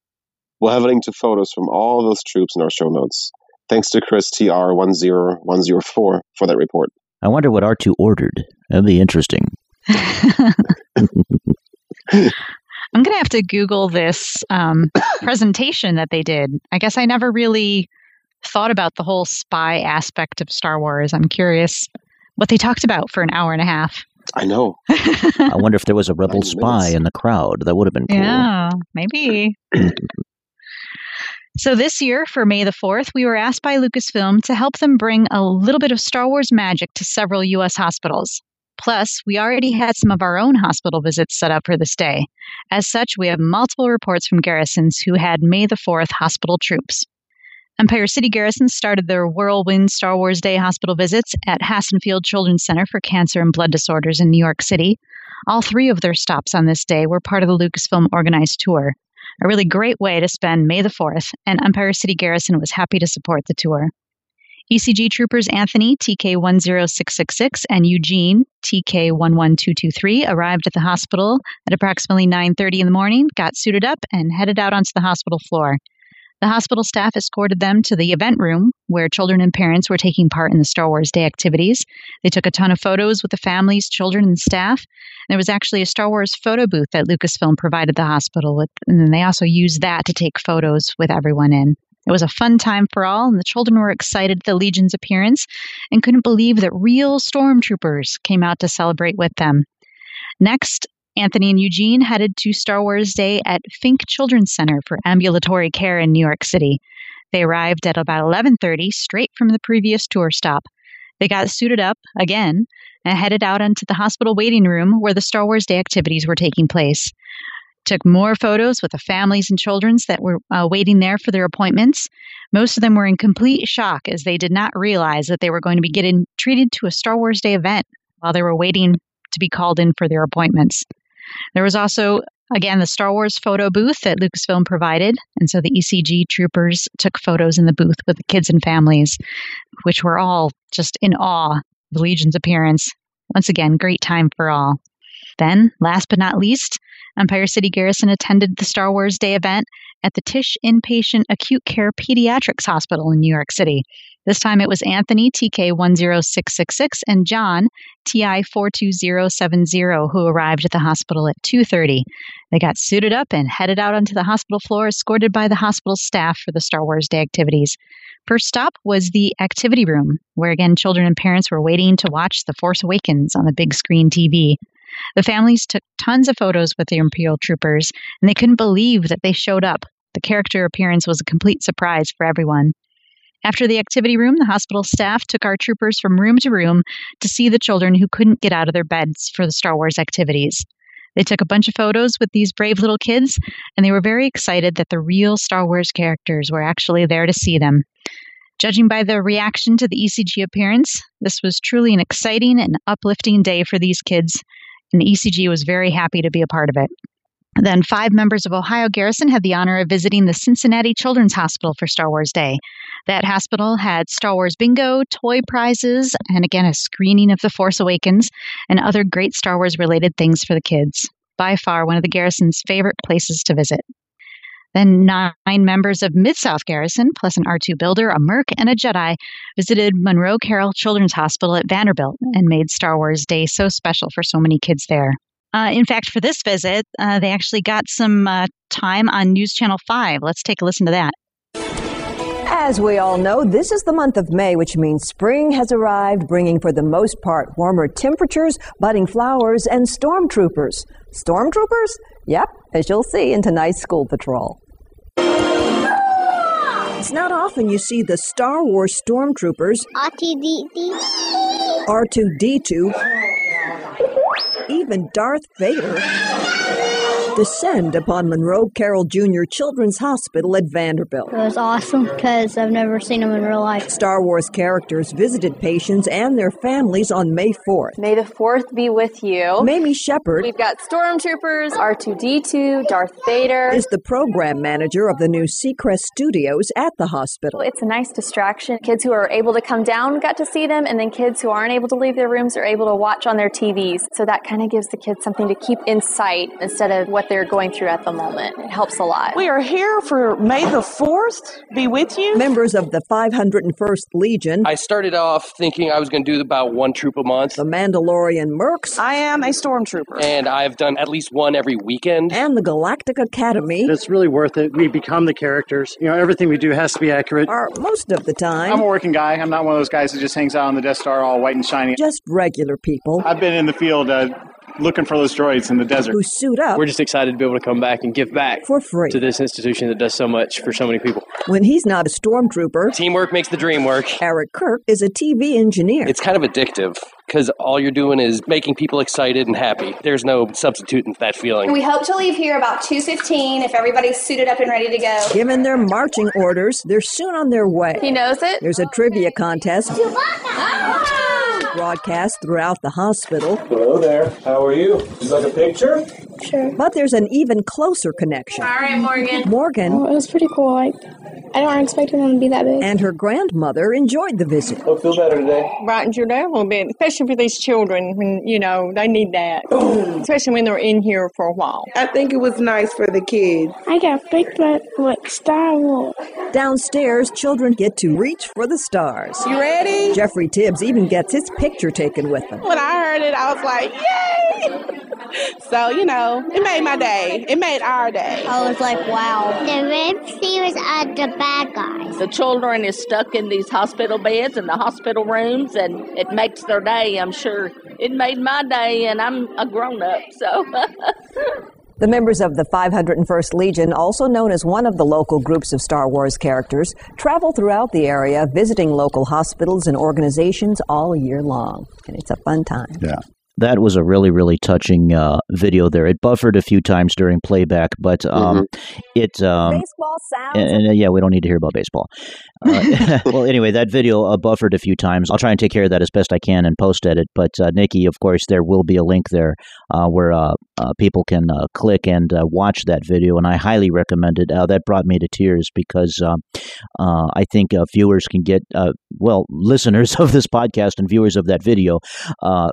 We'll have a link to photos from all those troops in our show notes. Thanks to Chris TR10104 for that report. I wonder what R2 ordered. That'd be interesting. I'm going to have to Google this presentation that they did. I guess I never really thought about the whole spy aspect of Star Wars. I'm curious what they talked about for an hour and a half. I know. I wonder if there was a rebel spy in the crowd. That would have been cool. Yeah, maybe. So this year, for May the 4th, we were asked by Lucasfilm to help them bring a little bit of Star Wars magic to several U.S. hospitals. Plus, we already had some of our own hospital visits set up for this day. As such, we have multiple reports from garrisons who had May the 4th hospital troops. Empire City Garrison started their Whirlwind Star Wars Day hospital visits at Hassenfield Children's Center for Cancer and Blood Disorders in New York City. All three of their stops on this day were part of the Lucasfilm organized tour. A really great way to spend May the 4th, and Empire City Garrison was happy to support the tour. ECG troopers Anthony, TK10666, and Eugene, TK11223, arrived at the hospital at approximately 9:30 in the morning, got suited up, and headed out onto the hospital floor. The hospital staff escorted them to the event room, where children and parents were taking part in the Star Wars Day activities. They took a ton of photos with the families, children, and staff. There was actually a Star Wars photo booth that Lucasfilm provided the hospital with, and then they also used that to take photos with everyone in. It was a fun time for all, and the children were excited at the Legion's appearance and couldn't believe that real stormtroopers came out to celebrate with them. Next, Anthony and Eugene headed to Star Wars Day at Fink Children's Center for Ambulatory Care in New York City. They arrived at about 11:30, straight from the previous tour stop. They got suited up, again, and headed out into the hospital waiting room where the Star Wars Day activities were taking place. Took more photos with the families and children that were waiting there for their appointments. Most of them were in complete shock as they did not realize that they were going to be getting treated to a Star Wars Day event while they were waiting to be called in for their appointments. There was also Again, the Star Wars photo booth that Lucasfilm provided. And so the ECG troopers took photos in the booth with the kids and families, which were all just in awe of the Legion's appearance. Once again, great time for all. Then, last but not least, Empire City Garrison attended the Star Wars Day event at the Tisch Inpatient Acute Care Pediatrics Hospital in New York City. This time it was Anthony, TK10666, and John, TI42070, who arrived at the hospital at 2:30. They got suited up and headed out onto the hospital floor, escorted by the hospital staff for the Star Wars Day activities. First stop was the activity room, where again children and parents were waiting to watch The Force Awakens on the big screen TV. The families took tons of photos with the Imperial troopers, and they couldn't believe that they showed up. The character appearance was a complete surprise for everyone. After the activity room, the hospital staff took our troopers from room to room to see the children who couldn't get out of their beds for the Star Wars activities. They took a bunch of photos with these brave little kids, and they were very excited that the real Star Wars characters were actually there to see them. Judging by the reaction to the ECG appearance, this was truly an exciting and uplifting day for these kids, and the ECG was very happy to be a part of it. Then 5 members of Ohio Garrison had the honor of visiting the Cincinnati Children's Hospital for Star Wars Day. That hospital had Star Wars bingo, toy prizes, and again a screening of The Force Awakens and other great Star Wars related things for the kids. By far one of the Garrison's favorite places to visit. Then 9 members of Mid-South Garrison, plus an R2 builder, a merc, and a Jedi, visited Monroe Carroll Children's Hospital at Vanderbilt and made Star Wars Day so special for so many kids there. In fact, for this visit, they actually got some time on News Channel 5. Let's take a listen to that. As we all know, this is the month of May, which means spring has arrived, bringing for the most part warmer temperatures, budding flowers, and stormtroopers. Stormtroopers? Yep, as you'll see in tonight's school patrol. It's not often you see the Star Wars stormtroopers, R2-D2, even Darth Vader, descend upon Monroe Carroll Jr. Children's Hospital at Vanderbilt. It was awesome because I've never seen them in real life. Star Wars characters visited patients and their families on May 4th. May the 4th be with you. Mamie Shepard. We've got stormtroopers, R2-D2, Darth Vader. Is the program manager of the new Seacrest Studios at the hospital. It's a nice distraction. Kids who are able to come down got to see them, and then kids who aren't able to leave their rooms are able to watch on their TVs. So that kind of gives the kids something to keep in sight instead of what they're going through at the moment. It helps a lot. We are here for May the 4th. Be with you. Members of the 501st Legion. I started off thinking I was going to do about 1 troop a month. The Mandalorian Mercs. I am a stormtrooper. And I've done at least 1 every weekend. And the Galactic Academy. It's really worth it. We become the characters. You know, everything we do has to be accurate. Or most of the time. I'm a working guy. I'm not one of those guys who just hangs out on the Death Star all white and shiny. Just regular people. I've been in the field looking for those droids in the desert. Who suit up. We're just excited to be able to come back and give back for free to this institution that does so much for so many people. When he's not a stormtrooper. Teamwork makes the dream work. Eric Kirk is a TV engineer. It's kind of addictive because all you're doing is making people excited and happy. There's no substituting for that feeling. We hope to leave here about 2:15 if everybody's suited up and ready to go. Given their marching orders, they're soon on their way. He knows it. There's a trivia contest. Broadcast throughout the hospital. Hello there. How are you? Would you like a picture? Sure. But there's an even closer connection. All right, Morgan. Oh, it was pretty cool. I don't expect them to be that big. And her grandmother enjoyed the visit. Oh, feel better today. Brightened your day a little bit, especially for these children when, you know, they need that. Especially when they're in here for a while. I think it was nice for the kids. I got picked up with Star Wars. Downstairs, children get to reach for the stars. You ready? Jeffrey Tibbs even gets his picture taken with them. When I heard it, I was like, yay! So, you know, it made my day. It made our day. I was like, wow. The Red Seals are the bad guys. The children is stuck in these hospital beds and the hospital rooms, and it makes their day, I'm sure. It made my day, and I'm a grown-up, so... The members of the 501st Legion, also known as one of the local groups of Star Wars characters, travel throughout the area, visiting local hospitals and organizations all year long. And it's a fun time. Yeah. that was a really, really touching video there. It buffered a few times during playback, but it baseball sounds. And yeah, we don't need to hear about baseball. Well, anyway, that video buffered a few times. I'll try and take care of that as best I can and post edit. But Nikki, of course, there will be a link there where people can click and watch that video, and I highly recommend it. That brought me to tears because I think viewers can get well, listeners of this podcast and viewers of that video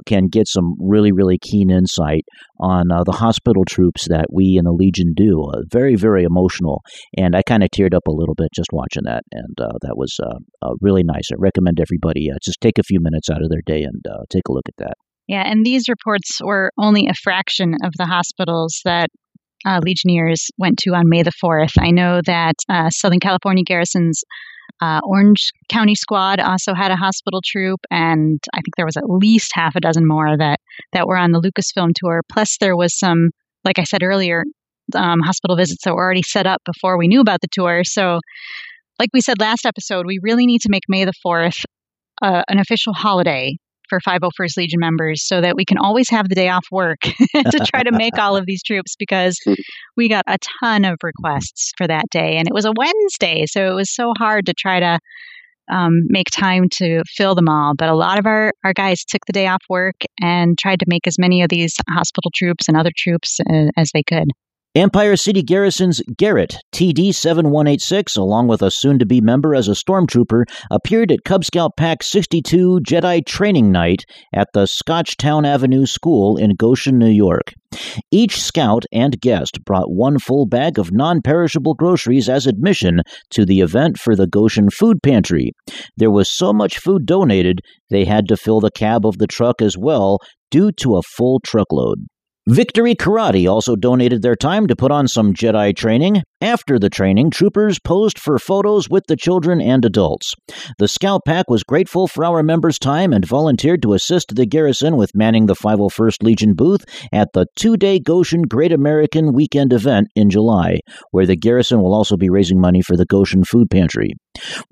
can get some really, really keen insight on the hospital troops that we in the Legion do. Very, very emotional, and I kind of teared up a little bit just watching that, and that was really nice. I recommend everybody just take a few minutes out of their day and take a look at that. Yeah, and these reports were only a fraction of the hospitals that Legionnaires went to on May the 4th. I know that Southern California Garrison's Orange County Squad also had a hospital troop, and I think there was at least half a dozen more that were on the Lucasfilm tour. Plus, there was some, like I said earlier, hospital visits that were already set up before we knew about the tour. So, like we said last episode, we really need to make May the 4th an official holiday for 501st Legion members so that we can always have the day off work to try to make all of these troops, because we got a ton of requests for that day. And it was a Wednesday, so it was so hard to try to make time to fill them all. But a lot of our guys took the day off work and tried to make as many of these hospital troops and other troops as they could. Empire City Garrison's Garrett, TD-7186, along with a soon-to-be member as a stormtrooper, appeared at Cub Scout Pack 62 Jedi Training Night at the Scotchtown Avenue School in Goshen, New York. Each scout and guest brought one full bag of non-perishable groceries as admission to the event for the Goshen Food Pantry. There was so much food donated, they had to fill the cab of the truck as well due to a full truckload. Victory Karate also donated their time to put on some Jedi training. After the training, troopers posed for photos with the children and adults. The Scout Pack was grateful for our members' time and volunteered to assist the garrison with manning the 501st Legion booth at the two-day Goshen Great American Weekend event in July, where the garrison will also be raising money for the Goshen Food Pantry.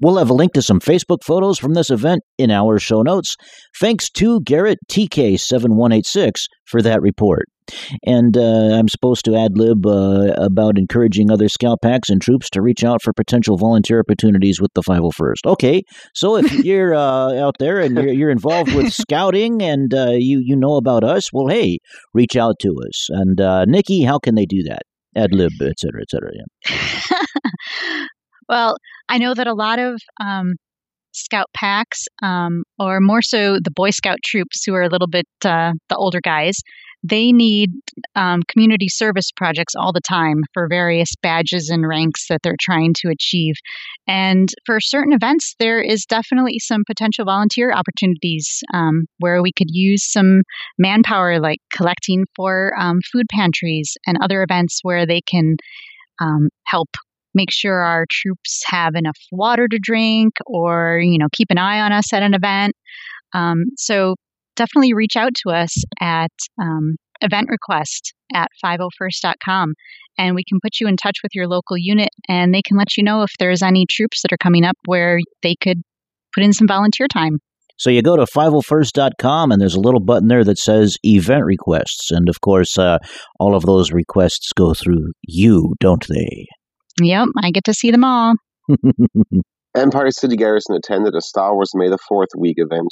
We'll have a link to some Facebook photos from this event in our show notes. Thanks to Garrett TK7186 for that report. And I'm supposed to ad-lib about encouraging other Scout Packs and troops to reach out for potential volunteer opportunities with the 501st. Okay, so if you're out there and you're involved with scouting and you know about us, well, hey, reach out to us. And Nikki, how can they do that? Ad-lib, et cetera, yeah. Well, I know that a lot of Scout Packs, or more so the Boy Scout troops who are a little bit the older guys, they need community service projects all the time for various badges and ranks that they're trying to achieve. And for certain events, there is definitely some potential volunteer opportunities where we could use some manpower, like collecting for food pantries and other events where they can help make sure our troops have enough water to drink, or, you know, keep an eye on us at an event. So definitely reach out to us at event request at 501st.com, and we can put you in touch with your local unit, and they can let you know if there's any troops that are coming up where they could put in some volunteer time. So you go to 501st.com, and there's a little button there that says event requests. And of course, all of those requests go through you, don't they? Yep, I get to see them all. Empire City Garrison attended a Star Wars May the 4th week event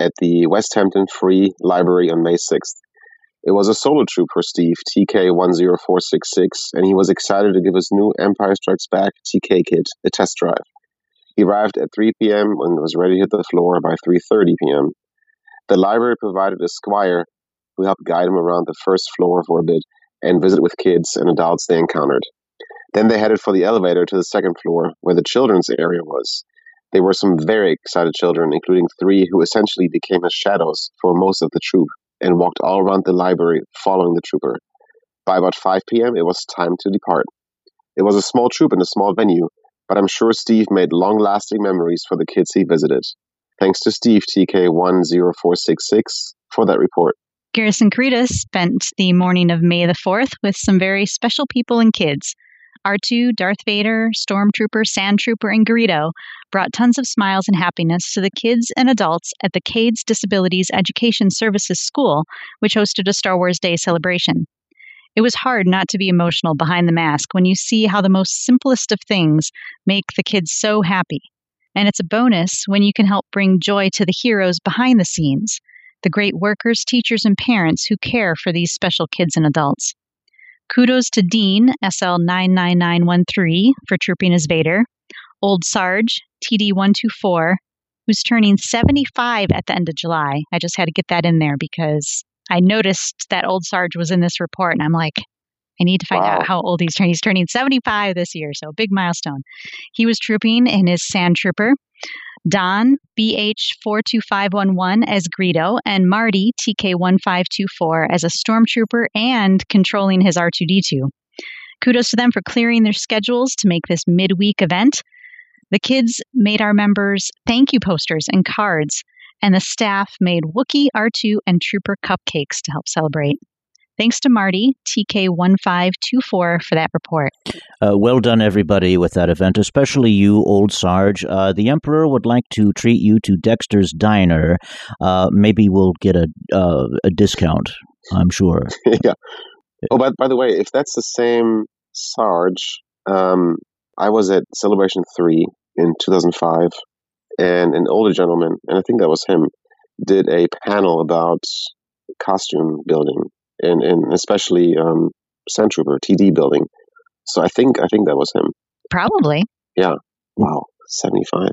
at the West Hampton Free Library on May 6th. It was a solo troop for Steve, TK10466, and he was excited to give his new Empire Strikes Back TK kit a test drive. He arrived at 3 p.m. and was ready to hit the floor by 3:30 p.m. The library provided a squire who helped guide him around the first floor for a bit and visit with kids and adults they encountered. Then they headed for the elevator to the second floor, where the children's area was. There were some very excited children, including three who essentially became his shadows for most of the troop and walked all around the library following the trooper. By about 5 p.m., it was time to depart. It was a small troop in a small venue, but I'm sure Steve made long-lasting memories for the kids he visited. Thanks to Steve, TK10466, for that report. Garrison Carida spent the morning of May the 4th with some very special people and kids. R2, Darth Vader, Stormtrooper, Sandtrooper, and Greedo brought tons of smiles and happiness to the kids and adults at the CADES Disabilities Education Services School, which hosted a Star Wars Day celebration. It was hard not to be emotional behind the mask when you see how the most simplest of things make the kids so happy. And it's a bonus when you can help bring joy to the heroes behind the scenes, the great workers, teachers, and parents who care for these special kids and adults. Kudos to Dean, SL99913, for trooping as Vader, Old Sarge, TD124, who's turning 75 at the end of July. I just had to get that in there because I noticed that Old Sarge was in this report, and I'm like, I need to find out how old he's turning. He's turning 75 this year, so big milestone. He was trooping in his Sandtrooper. Don, BH42511, as Greedo, and Marty, TK1524, as a Stormtrooper and controlling his R2-D2. Kudos to them for clearing their schedules to make this midweek event. The kids made our members thank you posters and cards, and the staff made Wookiee, R2, and Trooper cupcakes to help celebrate. Thanks to Marty, TK1524, for that report. Well done, everybody, with that event, especially you, Old Sarge. The Emperor would like to treat you to Dexter's Diner. Maybe we'll get a discount, I'm sure. Yeah. Oh, by the way, if that's the same Sarge, I was at Celebration 3 in 2005, and an older gentleman, and I think that was him, did a panel about costume building. And especially Sandtrooper TD building. So I think that was him. Probably. Yeah. Wow. 75.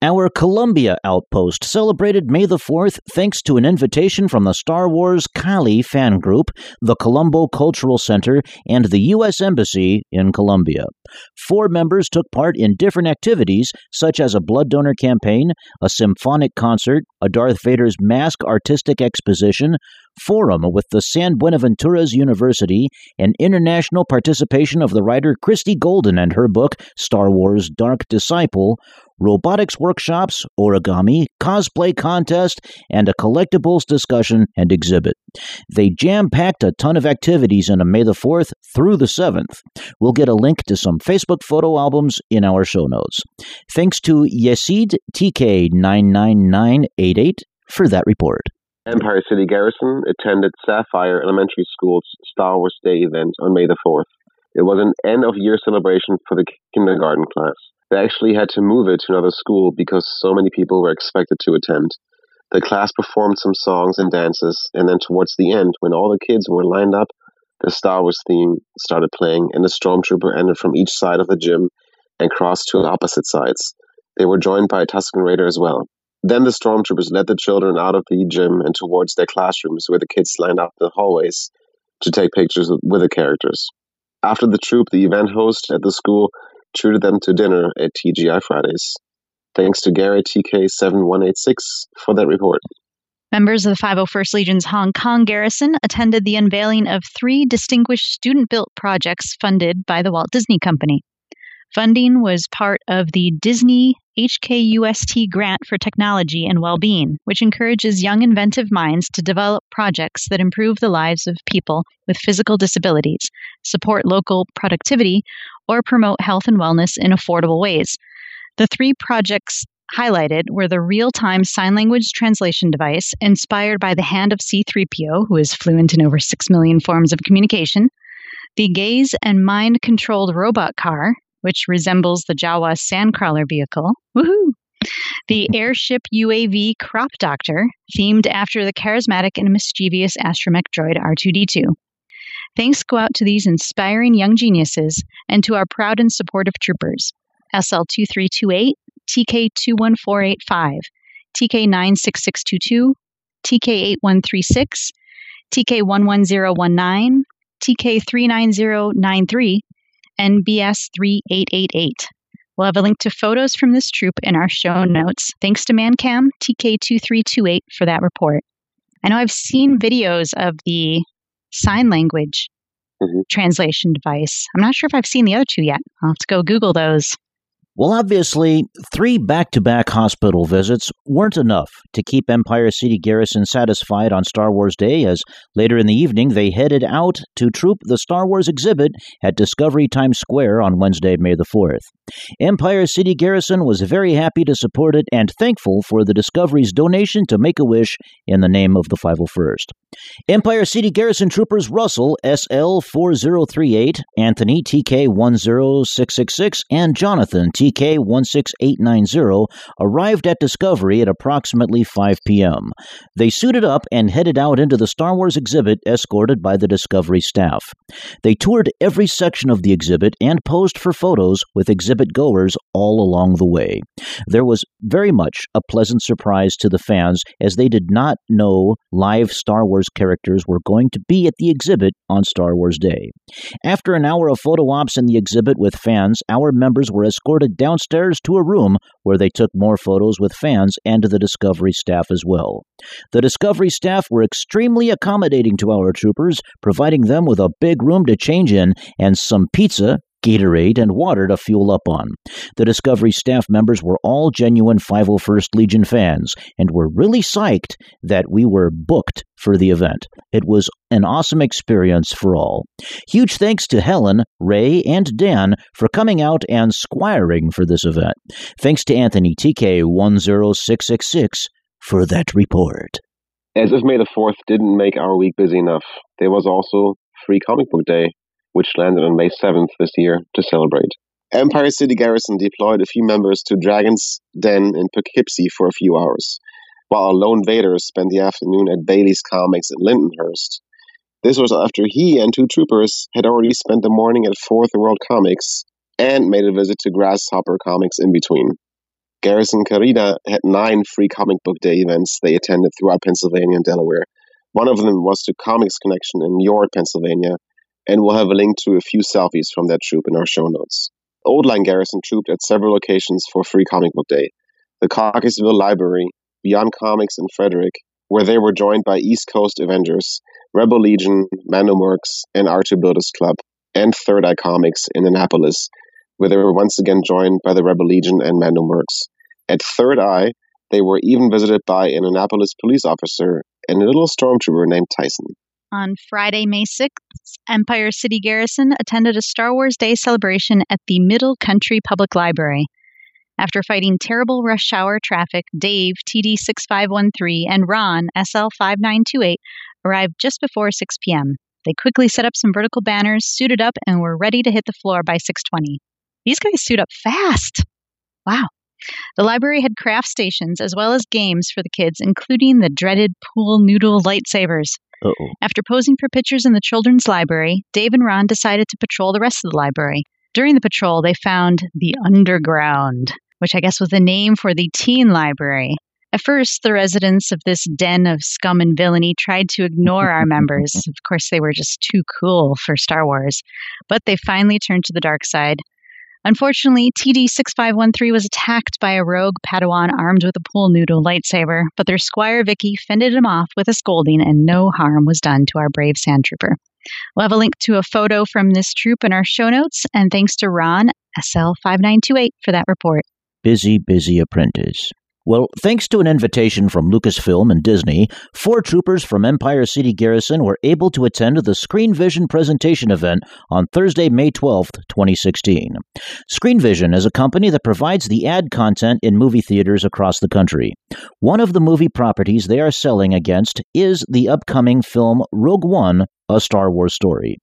Our Columbia outpost celebrated May the 4th thanks to an invitation from the Star Wars Kali fan group, the Colombo Cultural Center, and the U.S. Embassy in Colombia. 4 members took part in different activities, such as a blood donor campaign, a symphonic concert, a Darth Vader's mask artistic exposition, forum with the San Buenaventura's University, and international participation of the writer Christy Golden and her book, Star Wars Dark Disciple, robotics workshops, origami, cosplay contest, and a collectibles discussion and exhibit. They jam-packed a ton of activities on May the 4th through the 7th. We'll get a link to some Facebook photo albums in our show notes. Thanks to Yesid TK99988 for that report. Empire City Garrison attended Sapphire Elementary School's Star Wars Day event on May the 4th. It was an end-of-year celebration for the kindergarten class. They actually had to move it to another school because so many people were expected to attend. The class performed some songs and dances, and then towards the end, when all the kids were lined up, the Star Wars theme started playing, and the Stormtrooper entered from each side of the gym and crossed to opposite sides. They were joined by a Tusken Raider as well. Then the Stormtroopers led the children out of the gym and towards their classrooms, where the kids lined up the hallways to take pictures with the characters. After the troop, the event host at the school treated them to dinner at TGI Fridays. Thanks to Gary TK7186 for that report. Members of the 501st Legion's Hong Kong Garrison attended the unveiling of 3 distinguished student-built projects funded by the Walt Disney Company. Funding was part of the Disney HKUST Grant for Technology and Wellbeing, which encourages young inventive minds to develop projects that improve the lives of people with physical disabilities, support local productivity, or promote health and wellness in affordable ways. The 3 projects highlighted were the real-time sign language translation device inspired by the hand of C-3PO, who is fluent in over 6 million forms of communication, the gaze and mind-controlled robot car, which resembles the Jawa Sandcrawler vehicle. Woohoo! The Airship UAV Crop Doctor, themed after the charismatic and mischievous astromech droid R2-D2. Thanks go out to these inspiring young geniuses and to our proud and supportive troopers. SL2328, TK21485, TK96622, TK8136, TK11019, TK39093, and BS3888. We'll have a link to photos from this troop in our show notes. Thanks to Mancam, TK2328, for that report. I know I've seen videos of the sign language translation device. I'm not sure if I've seen the other 2 yet. I'll have to go Google those. Well, obviously, 3 back-to-back hospital visits weren't enough to keep Empire City Garrison satisfied on Star Wars Day, as later in the evening they headed out to troop the Star Wars exhibit at Discovery Times Square on Wednesday, May the 4th. Empire City Garrison was very happy to support it and thankful for the Discovery's donation to Make-A-Wish in the name of the 501st. Empire City Garrison troopers Russell, SL4038, Anthony, TK10666, and Jonathan, TK16890, arrived at Discovery at approximately 5 p.m. They suited up and headed out into the Star Wars exhibit, escorted by the Discovery staff. They toured every section of the exhibit and posed for photos with exhibit goers all along the way. There was very much a pleasant surprise to the fans, as they did not know live Star Wars characters were going to be at the exhibit on Star Wars Day. After an hour of photo ops in the exhibit with fans, our members were escorted downstairs to a room where they took more photos with fans and the Discovery staff as well. The Discovery staff were extremely accommodating to our troopers, providing them with a big room to change in and some pizza, Gatorade, and water to fuel up on. The Discovery staff members were all genuine 501st Legion fans and were really psyched that we were booked for the event. It was an awesome experience for all. Huge thanks to Helen, Ray, and Dan for coming out and squiring for this event. Thanks to Anthony, TK10666, for that report. As if May the 4th didn't make our week busy enough, there was also Free Comic Book Day, which landed on May 7th this year to celebrate. Empire City Garrison deployed a few members to Dragon's Den in Poughkeepsie for a few hours, while our lone Vader spent the afternoon at Bailey's Comics in Lindenhurst. This was after he and 2 troopers had already spent the morning at Fourth World Comics and made a visit to Grasshopper Comics in between. Garrison Carida had 9 Free Comic Book Day events they attended throughout Pennsylvania and Delaware. One of them was to Comics Connection in York, Pennsylvania, and we'll have a link to a few selfies from that troop in our show notes. Old Line Garrison trooped at several locations for Free Comic Book Day: the Caucusville Library, Beyond Comics in Frederick, where they were joined by East Coast Avengers, Rebel Legion, Mandalorian Mercs, and R2 Builders Club, and Third Eye Comics in Annapolis, where they were once again joined by the Rebel Legion and Mandalorian Mercs. At Third Eye, they were even visited by an Annapolis police officer and a little stormtrooper named Tyson. On Friday, May 6th, Empire City Garrison attended a Star Wars Day celebration at the Middle Country Public Library. After fighting terrible rush hour traffic, Dave, TD6513, and Ron, SL5928, arrived just before 6 p.m. They quickly set up some vertical banners, suited up, and were ready to hit the floor by 6:20. These guys suit up fast. Wow. The library had craft stations as well as games for the kids, including the dreaded pool noodle lightsabers. Uh-oh. After posing for pictures in the children's library, Dave and Ron decided to patrol the rest of the library. During the patrol, they found the Underground, which I guess was the name for the teen library. At first, the residents of this den of scum and villainy tried to ignore our members. Of course, they were just too cool for Star Wars, but they finally turned to the dark side. Unfortunately, TD6513 was attacked by a rogue Padawan armed with a pool noodle lightsaber, but their squire Vicky fended him off with a scolding, and no harm was done to our brave sand trooper. We'll have a link to a photo from this troop in our show notes, and thanks to Ron, SL5928, for that report. Busy, busy apprentice. Well, thanks to an invitation from Lucasfilm and Disney, 4 troopers from Empire City Garrison were able to attend the Screen Vision presentation event on Thursday, May 12, 2016. Screen Vision is a company that provides the ad content in movie theaters across the country. One of the movie properties they are selling against is the upcoming film Rogue One: A Star Wars Story.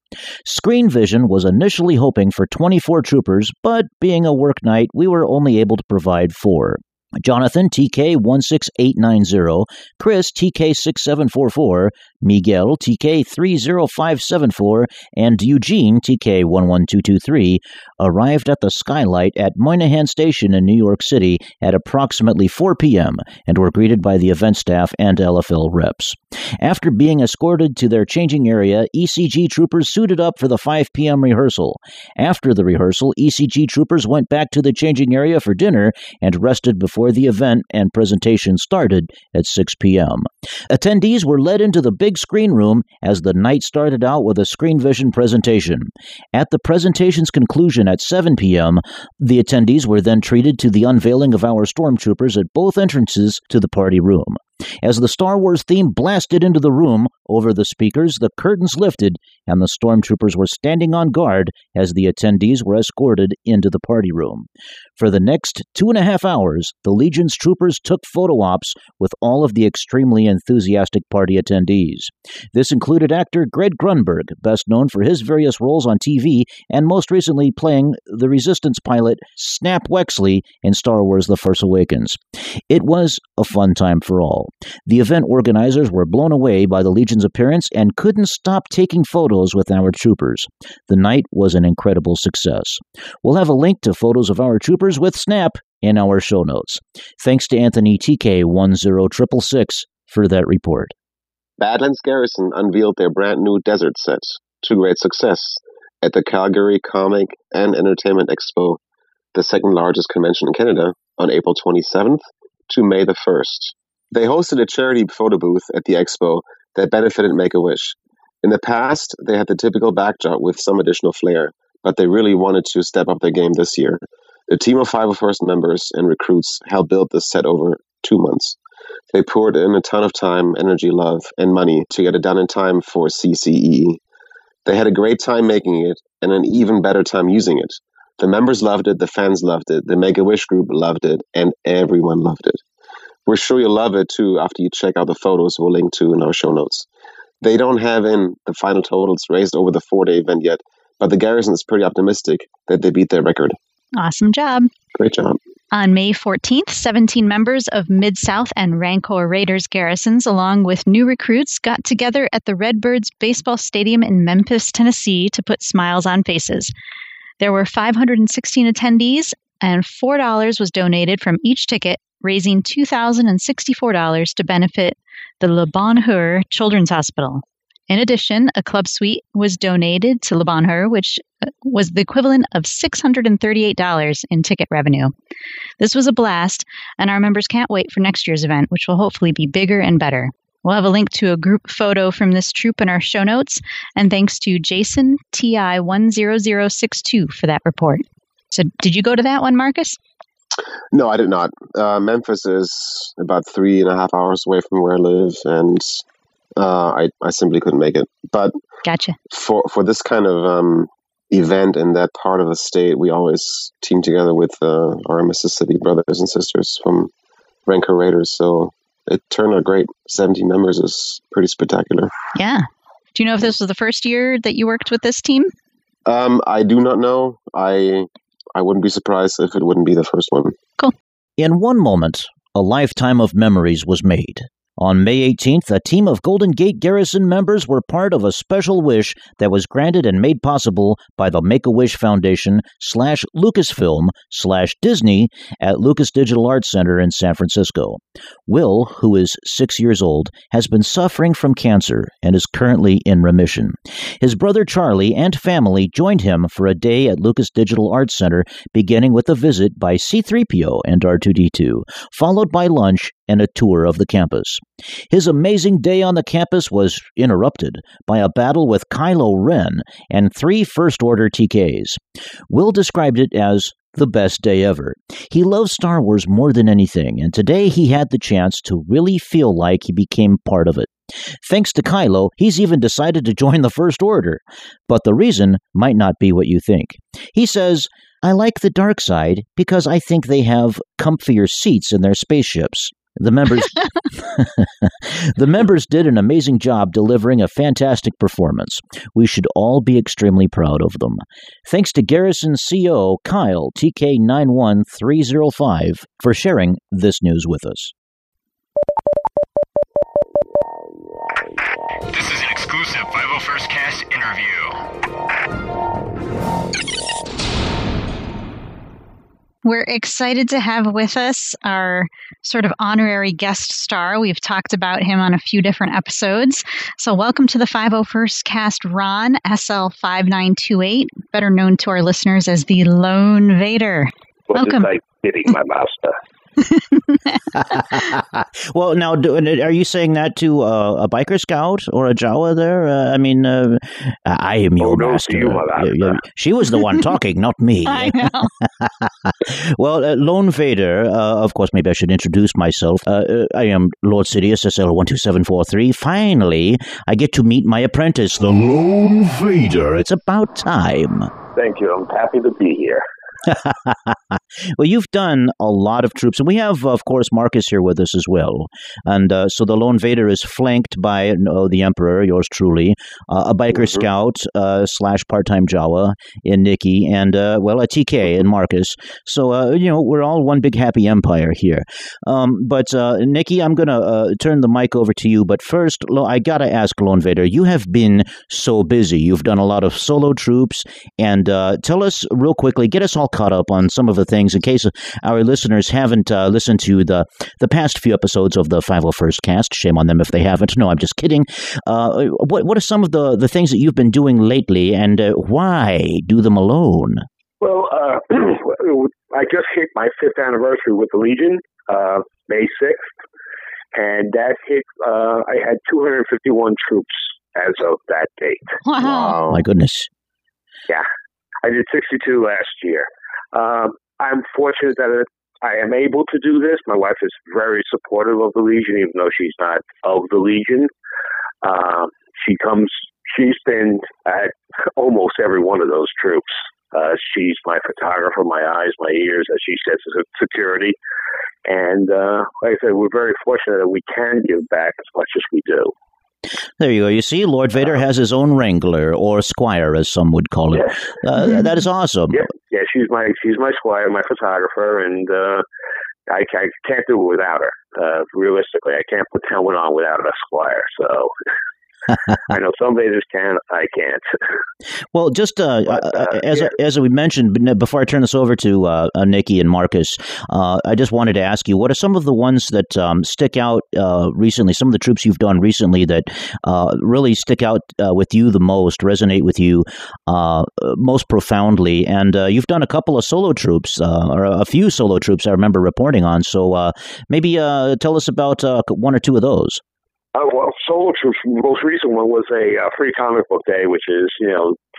Screen Vision was initially hoping for 24 troopers, but being a work night, we were only able to provide 4. Jonathan, TK16890, Chris, TK6744, Miguel, TK30574, and Eugene, TK11223, arrived at the Skylight at Moynihan Station in New York City at approximately 4 p.m. and were greeted by the event staff and LFL reps. After being escorted to their changing area, ECG troopers suited up for the 5 p.m. rehearsal. After the rehearsal, ECG troopers went back to the changing area for dinner and rested before the event and presentation started at 6 p.m. Attendees were led into the big screen room as the night started out with a screen vision presentation. At the presentation's conclusion at 7 p.m., the attendees were then treated to the unveiling of our stormtroopers at both entrances to the party room. As the Star Wars theme blasted into the room, over the speakers, the curtains lifted, and the stormtroopers were standing on guard as the attendees were escorted into the party room. For the next 2.5 hours, the Legion's troopers took photo ops with all of the extremely enthusiastic party attendees. This included actor Greg Grunberg, best known for his various roles on TV and most recently playing the Resistance pilot Snap Wexley in Star Wars The Force Awakens. It was a fun time for all. The event organizers were blown away by the Legion's appearance and couldn't stop taking photos with our troopers. The night was an incredible success. We'll have a link to photos of our troopers with Snap in our show notes. Thanks to Anthony TK10666 for that report. Badlands Garrison unveiled their brand new desert set to great success at the Calgary Comic and Entertainment Expo, the second largest convention in Canada, on April 27th to May the 1st. They hosted a charity photo booth at the expo that benefited Make-A-Wish. In the past, they had the typical backdrop with some additional flair, but they really wanted to step up their game this year. The team of 501st members and recruits helped build this set over 2 months. They poured in a ton of time, energy, love, and money to get it done in time for CCE. They had a great time making it and an even better time using it. The members loved it, the fans loved it, the Make-A-Wish group loved it, and everyone loved it. We're sure you'll love it, too, after you check out the photos we'll link to in our show notes. They don't have in the final totals raised over the 4-day event yet, but the Garrison is pretty optimistic that they beat their record. Awesome job. Great job. On May 14th, 17 members of Mid-South and Rancor Raiders garrisons, along with new recruits, got together at the Redbirds Baseball Stadium in Memphis, Tennessee, to put smiles on faces. There were 516 attendees, and $4 was donated from each ticket, raising $2,064 to benefit the Le Bonheur Children's Hospital. In addition, a club suite was donated to Le Bonheur, which was the equivalent of $638 in ticket revenue. This was a blast, and our members can't wait for next year's event, which will hopefully be bigger and better. We'll have a link to a group photo from this troop in our show notes, and thanks to Jason TI10062 for that report. So did you go to that one, Marcus? No, I did not. Memphis is about 3.5 hours away from where I live, and I simply couldn't make it. But gotcha. For this kind of event in that part of the state, we always team together with our Mississippi brothers and sisters from Rancor Raiders, so it turned out great. 17 members is pretty spectacular. Yeah. Do you know if this was the first year that you worked with this team? I do not know. I wouldn't be surprised if it wouldn't be the first one. Cool. In one moment, a lifetime of memories was made. On May 18th, a team of Golden Gate Garrison members were part of a special wish that was granted and made possible by the Make-A-Wish Foundation /Lucasfilm/Disney at Lucas Digital Arts Center in San Francisco. Will, who is 6 years old, has been suffering from cancer and is currently in remission. His brother Charlie and family joined him for a day at Lucas Digital Arts Center, beginning with a visit by C-3PO and R2-D2, followed by lunch and a tour of the campus. His amazing day on the campus was interrupted by a battle with Kylo Ren and 3 First Order TKs. Will described it as the best day ever. He loves Star Wars more than anything, and today he had the chance to really feel like he became part of it. Thanks to Kylo, he's even decided to join the First Order, but the reason might not be what you think. He says, "I like the dark side because I think they have comfier seats in their spaceships." The members did an amazing job delivering a fantastic performance. We should all be extremely proud of them. Thanks to Garrison CO Kyle TK91305 for sharing this news with us. This is an exclusive 501st Cast interview. We're excited to have with us our sort of honorary guest star. We've talked about him on a few different episodes. So welcome to the 501st cast, Ron, SL5928, better known to our listeners as the Lone Vader. Welcome. What is I kidding, my master? Well, now, are you saying that to a biker scout or a Jawa there? I am your master. No, you, she was the one talking, not me. I know. Well, Lone Vader, of course, maybe I should introduce myself. I am Lord Sidious, SL12743. Finally, I get to meet my apprentice, the Lone Vader. It's about time. Thank you. I'm happy to be here. Well, you've done a lot of troops, and we have, of course, Marcus here with us as well. And so the Lone Vader is flanked by the Emperor, yours truly, a biker scout slash part-time Jawa in Nikki, and a TK in Marcus. So we're all one big happy empire here. But Nikki, I'm gonna turn the mic over to you. But first, I gotta ask Lone Vader, you have been so busy. You've done a lot of solo troops, and tell us real quickly, get us all caught up on some of the things in case our listeners haven't listened to the past few episodes of the 501st cast. Shame on them if they haven't. No, I'm just kidding. What are some of the things that you've been doing lately, and why do them alone? Well, I just hit my 5th anniversary with the Legion, May 6th, and that hit, I had 251 troops as of that date. Wow. My goodness. Yeah. I did 62 last year. I'm fortunate that I am able to do this. My wife is very supportive of the Legion, even though she's not of the Legion. She's been at almost every one of those troops. She's my photographer, my eyes, my ears, as she says, security. And like I said, we're very fortunate that we can give back as much as we do. There you go. You see, Lord Vader has his own wrangler, or squire, as some would call it. Yes. That is awesome. Yeah, she's my squire, my photographer, and I can't do it without her. Realistically, I can't put helmet on without a squire, so... I know some Vaders can, I can't. Well, just as we mentioned, before I turn this over to Nikki and Marcus, I just wanted to ask you, what are some of the ones that stick out recently, some of the troops you've done recently that really stick out with you the most, resonate with you most profoundly? And you've done a couple of solo troops, or a few solo troops I remember reporting on, so maybe tell us about one or two of those. Well, solo troops, the most recent one was a free comic book day, which is,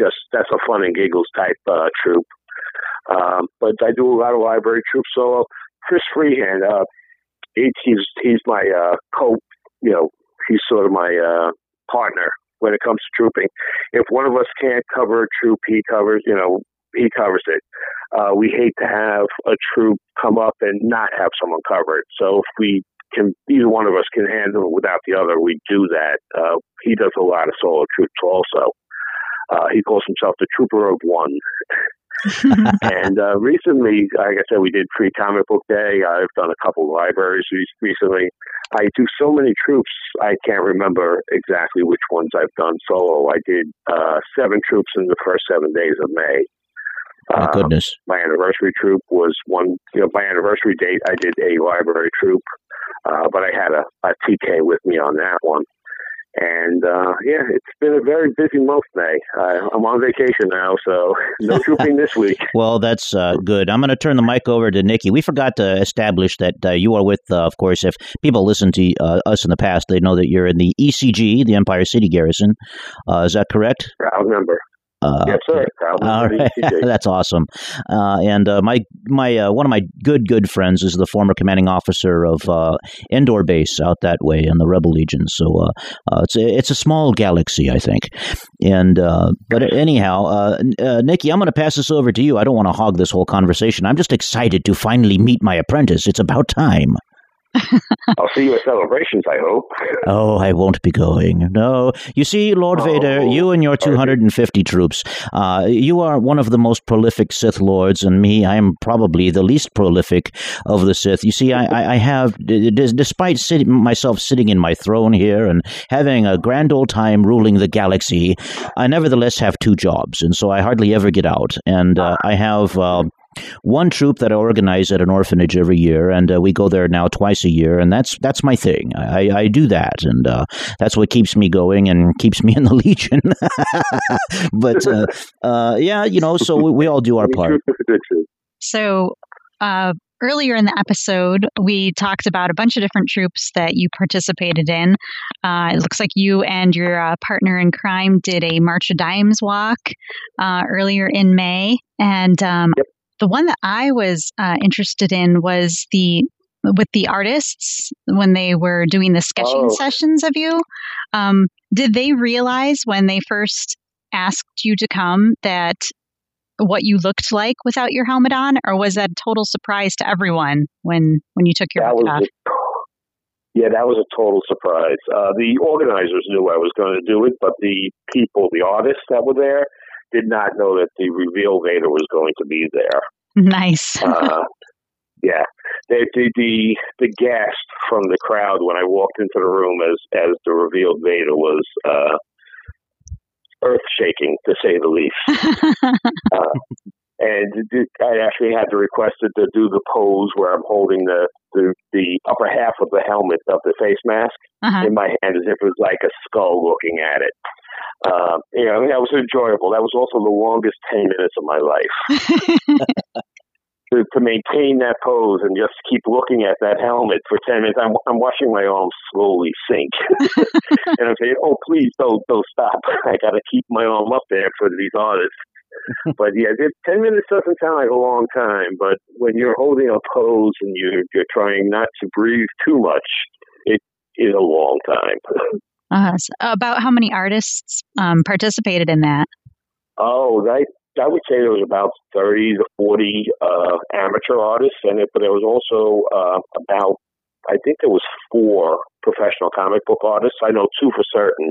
just that's a fun and giggles type troop. But I do a lot of library troops solo. Chris Freehand, he's my he's sort of my partner when it comes to trooping. If one of us can't cover a troop, he covers it. We hate to have a troop come up and not have someone cover it. So if we can, either one of us can handle it without the other, we do that. He does a lot of solo troops also. He calls himself the Trooper of One. And recently, like I said, we did free comic book day. I've done a couple of libraries recently. I do so many troops, I can't remember exactly which ones I've done solo. I did 7 troops in the first 7 days of May. My goodness. My anniversary troop was one. My anniversary date, I did a library troop. But I had a TK with me on that one. And, it's been a very busy month, May. I'm on vacation now, so no trooping this week. Well, that's good. I'm going to turn the mic over to Nikki. We forgot to establish that you are with, of course, if people listen to us in the past, they know that you're in the ECG, the Empire City Garrison. Is that correct? Proud member. Yes, sir. All right. That's awesome. And my one of my good friends is the former commanding officer of Endor base out that way in the Rebel Legion. So it's a small galaxy, I think. And but anyhow, Nikki, I'm going to pass this over to you. I don't want to hog this whole conversation. I'm just excited to finally meet my apprentice. It's about time. I'll see you at celebrations, I hope. Oh, I won't be going. No. You see, Lord Vader, you and your 250 troops, you are one of the most prolific Sith Lords, and me, I am probably the least prolific of the Sith. You see, I have, despite myself sitting in my throne here and having a grand old time ruling the galaxy, I nevertheless have 2 jobs, and so I hardly ever get out. And I have... one troop that I organize at an orphanage every year, and we go there now twice a year, and that's my thing. I do that, and that's what keeps me going and keeps me in the Legion. But yeah, you know, so we all do our part. So earlier in the episode, we talked about a bunch of different troops that you participated in. It looks like you and your partner in crime did a March of Dimes walk earlier in May. And yep. The one that I was interested in was with the artists when they were doing the sketching sessions of you. Did they realize when they first asked you to come that what you looked like without your helmet on, or was that a total surprise to everyone when you took your helmet off? Yeah, that was a total surprise. The organizers knew I was going to do it, but the people, the artists that were there, did not know that the reveal Vader was going to be there. Nice. Yeah. The gasp from the crowd when I walked into the room as the revealed Vader was earth-shaking, to say the least. And I actually had to request it to do the pose where I'm holding the upper half of the helmet of the face mask in my hand as if it was like a skull looking at it. You know, I mean, that was enjoyable. That was also the longest 10 minutes of my life. To maintain that pose and just keep looking at that helmet for 10 minutes. I'm watching my arms slowly sink. And I'm saying, oh, please don't stop. I got to keep my arm up there for these artists. But yeah, 10 minutes doesn't sound like a long time, but when you're holding a pose and you're trying not to breathe too much, it is a long time. So about how many artists participated in that? Oh, right. I would say there was about 30 to 40 amateur artists in it, but there was also about, I think there was 4 professional comic book artists. I know 2 for certain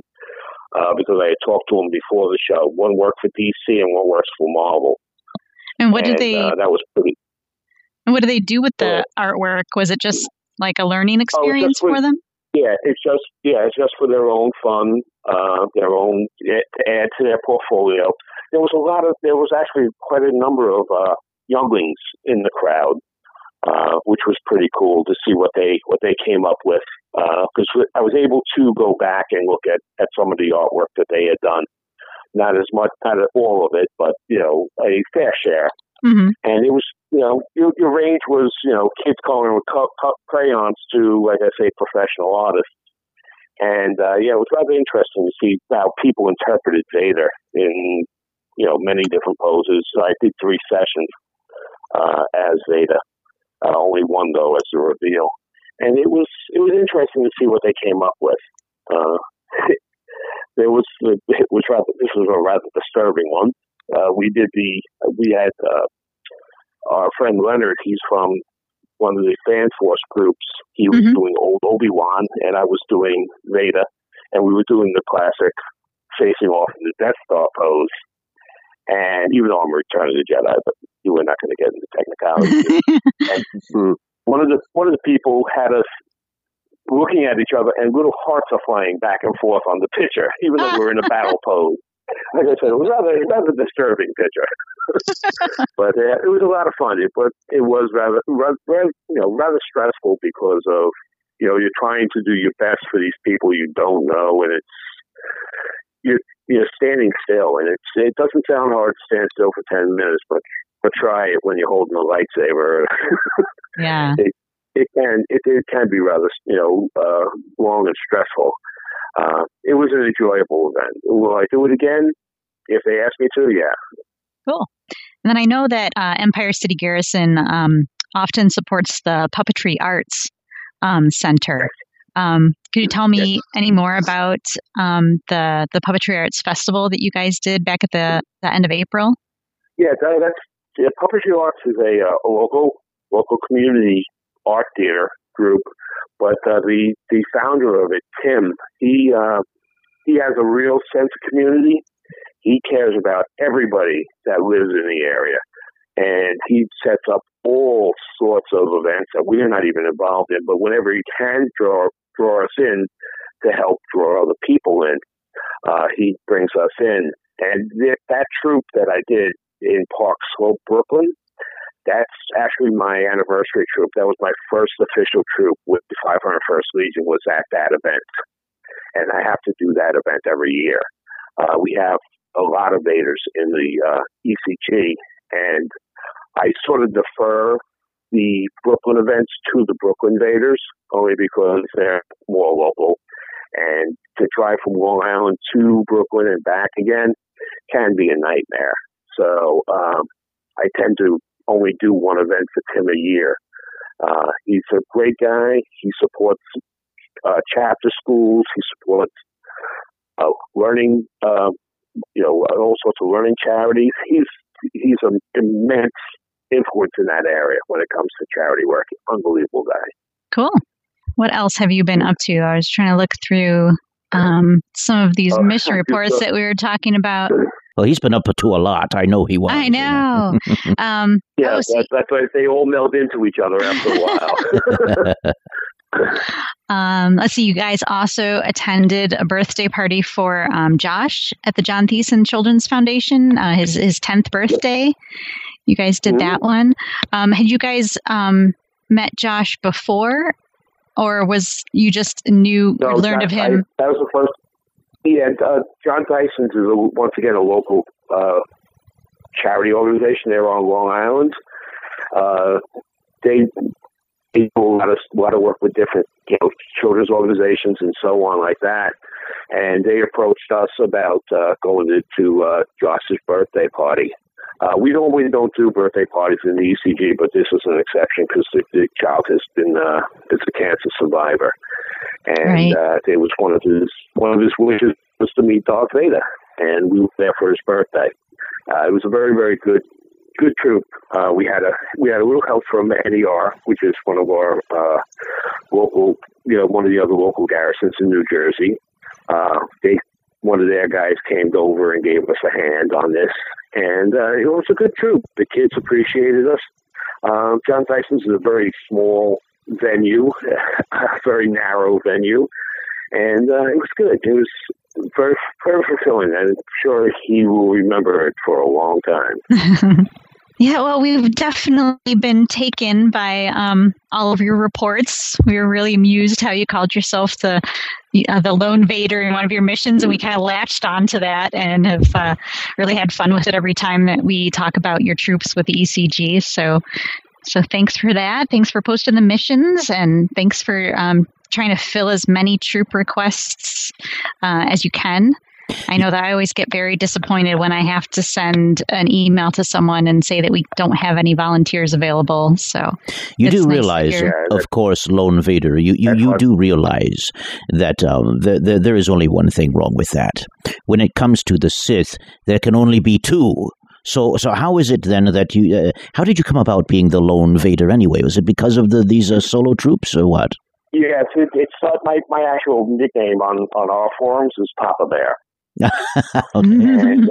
because I had talked to them before the show. One worked for DC and one works for Marvel. And what did they do with the artwork? Was it just like a learning experience for them? Yeah, it's just for their own fun, to add to their portfolio. There was actually quite a number of younglings in the crowd, which was pretty cool to see what they came up with. Because I was able to go back and look at some of the artwork that they had done. Not as much, not all of it, but you know, a fair share. Mm-hmm. And it was, you know, your range was, you know, kids coloring with crayons to, like I say, professional artists. And yeah, it was rather interesting to see how people interpreted Vader in, you know, many different poses. I did 3 sessions as Vader, only one though as the reveal, and it was interesting to see what they came up with. This was a rather disturbing one. We had our friend Leonard. He's from one of the Fan Force groups. He was doing old Obi-Wan, and I was doing Vader, and we were doing the classic facing off in the Death Star pose. And even though I'm Return of the Jedi, but you were not going to get into technicality. And one of the people had us looking at each other, and little hearts are flying back and forth on the picture, even though we're in a battle pose. Like I said, it was rather disturbing picture, but it was a lot of fun. But it was rather stressful because of, you know, you're trying to do your best for these people you don't know, and it's you're standing still, and it doesn't sound hard to stand still for 10 minutes, but try it when you're holding a lightsaber. Yeah, it can be rather, you know, long and stressful. It was an enjoyable event. Will I do it again? If they ask me to, yeah. Cool. And then I know that Empire City Garrison often supports the Puppetry Arts Center. Could you tell me any more about the Puppetry Arts Festival that you guys did back at the end of April? Yeah, Puppetry Arts is a local community art theater group. But the founder of it, Tim, he has a real sense of community. He cares about everybody that lives in the area, and he sets up all sorts of events that we're not even involved in. But whenever he can draw us in to help draw other people in, he brings us in. And that troupe that I did in Park Slope, Brooklyn, That's actually my anniversary troop. That was my first official troop with the 501st Legion, was at that event. And I have to do that event every year. We have a lot of Vaders in the ECG, and I sort of defer the Brooklyn events to the Brooklyn Vaders, only because they're more local. And to drive from Long Island to Brooklyn and back again can be a nightmare. So I tend to only do one event for Tim a year. He's a great guy. He supports chapter schools. He supports learning, all sorts of learning charities. He's an immense influence in that area when it comes to charity work. Unbelievable guy. Cool. What else have you been up to? I was trying to look through some of these mission reports that we were talking about. Well, he's been up to a lot. I know he was. I know. Yeah, that's why they all meld into each other after a while. Let's see. You guys also attended a birthday party for Josh at the John Thiessen Children's Foundation, his 10th birthday. You guys did that one. Had you guys met Josh before, or was you just learned of him? That was the first. Yeah, John Thiessen is once again a local charity organization. They're on Long Island. They do a lot of work with different children's organizations and so on like that. And they approached us about going to Josh's birthday party. We normally don't do birthday parties in the ECG, but this is an exception because the child has been is a cancer survivor, and it was one of his wishes was to meet Darth Vader, and we were there for his birthday. It was a very, very good troop. We had a little help from NER, which is one of our local, one of the other local garrisons in New Jersey. One of their guys came over and gave us a hand on this. And it was a good troop. The kids appreciated us. John Thiessen is a very small venue, a very narrow venue. And it was good. It was very, very fulfilling. I'm sure he will remember it for a long time. Yeah, well, we've definitely been taken by all of your reports. We were really amused how you called yourself the Lone Vader in one of your missions, and we kind of latched onto that and have really had fun with it every time that we talk about your troops with the ECG. So thanks for that. Thanks for posting the missions, and thanks for trying to fill as many troop requests as you can. I know that I always get very disappointed when I have to send an email to someone and say that we don't have any volunteers available. So you do realize, of course, Lone Vader, you do realize that there is only one thing wrong with that. When it comes to the Sith, there can only be two. So how is it then that you? How did you come about being the Lone Vader anyway? Was it because of these solo troops or what? Yes, it's my actual nickname on our forums is Papa Bear. Okay. And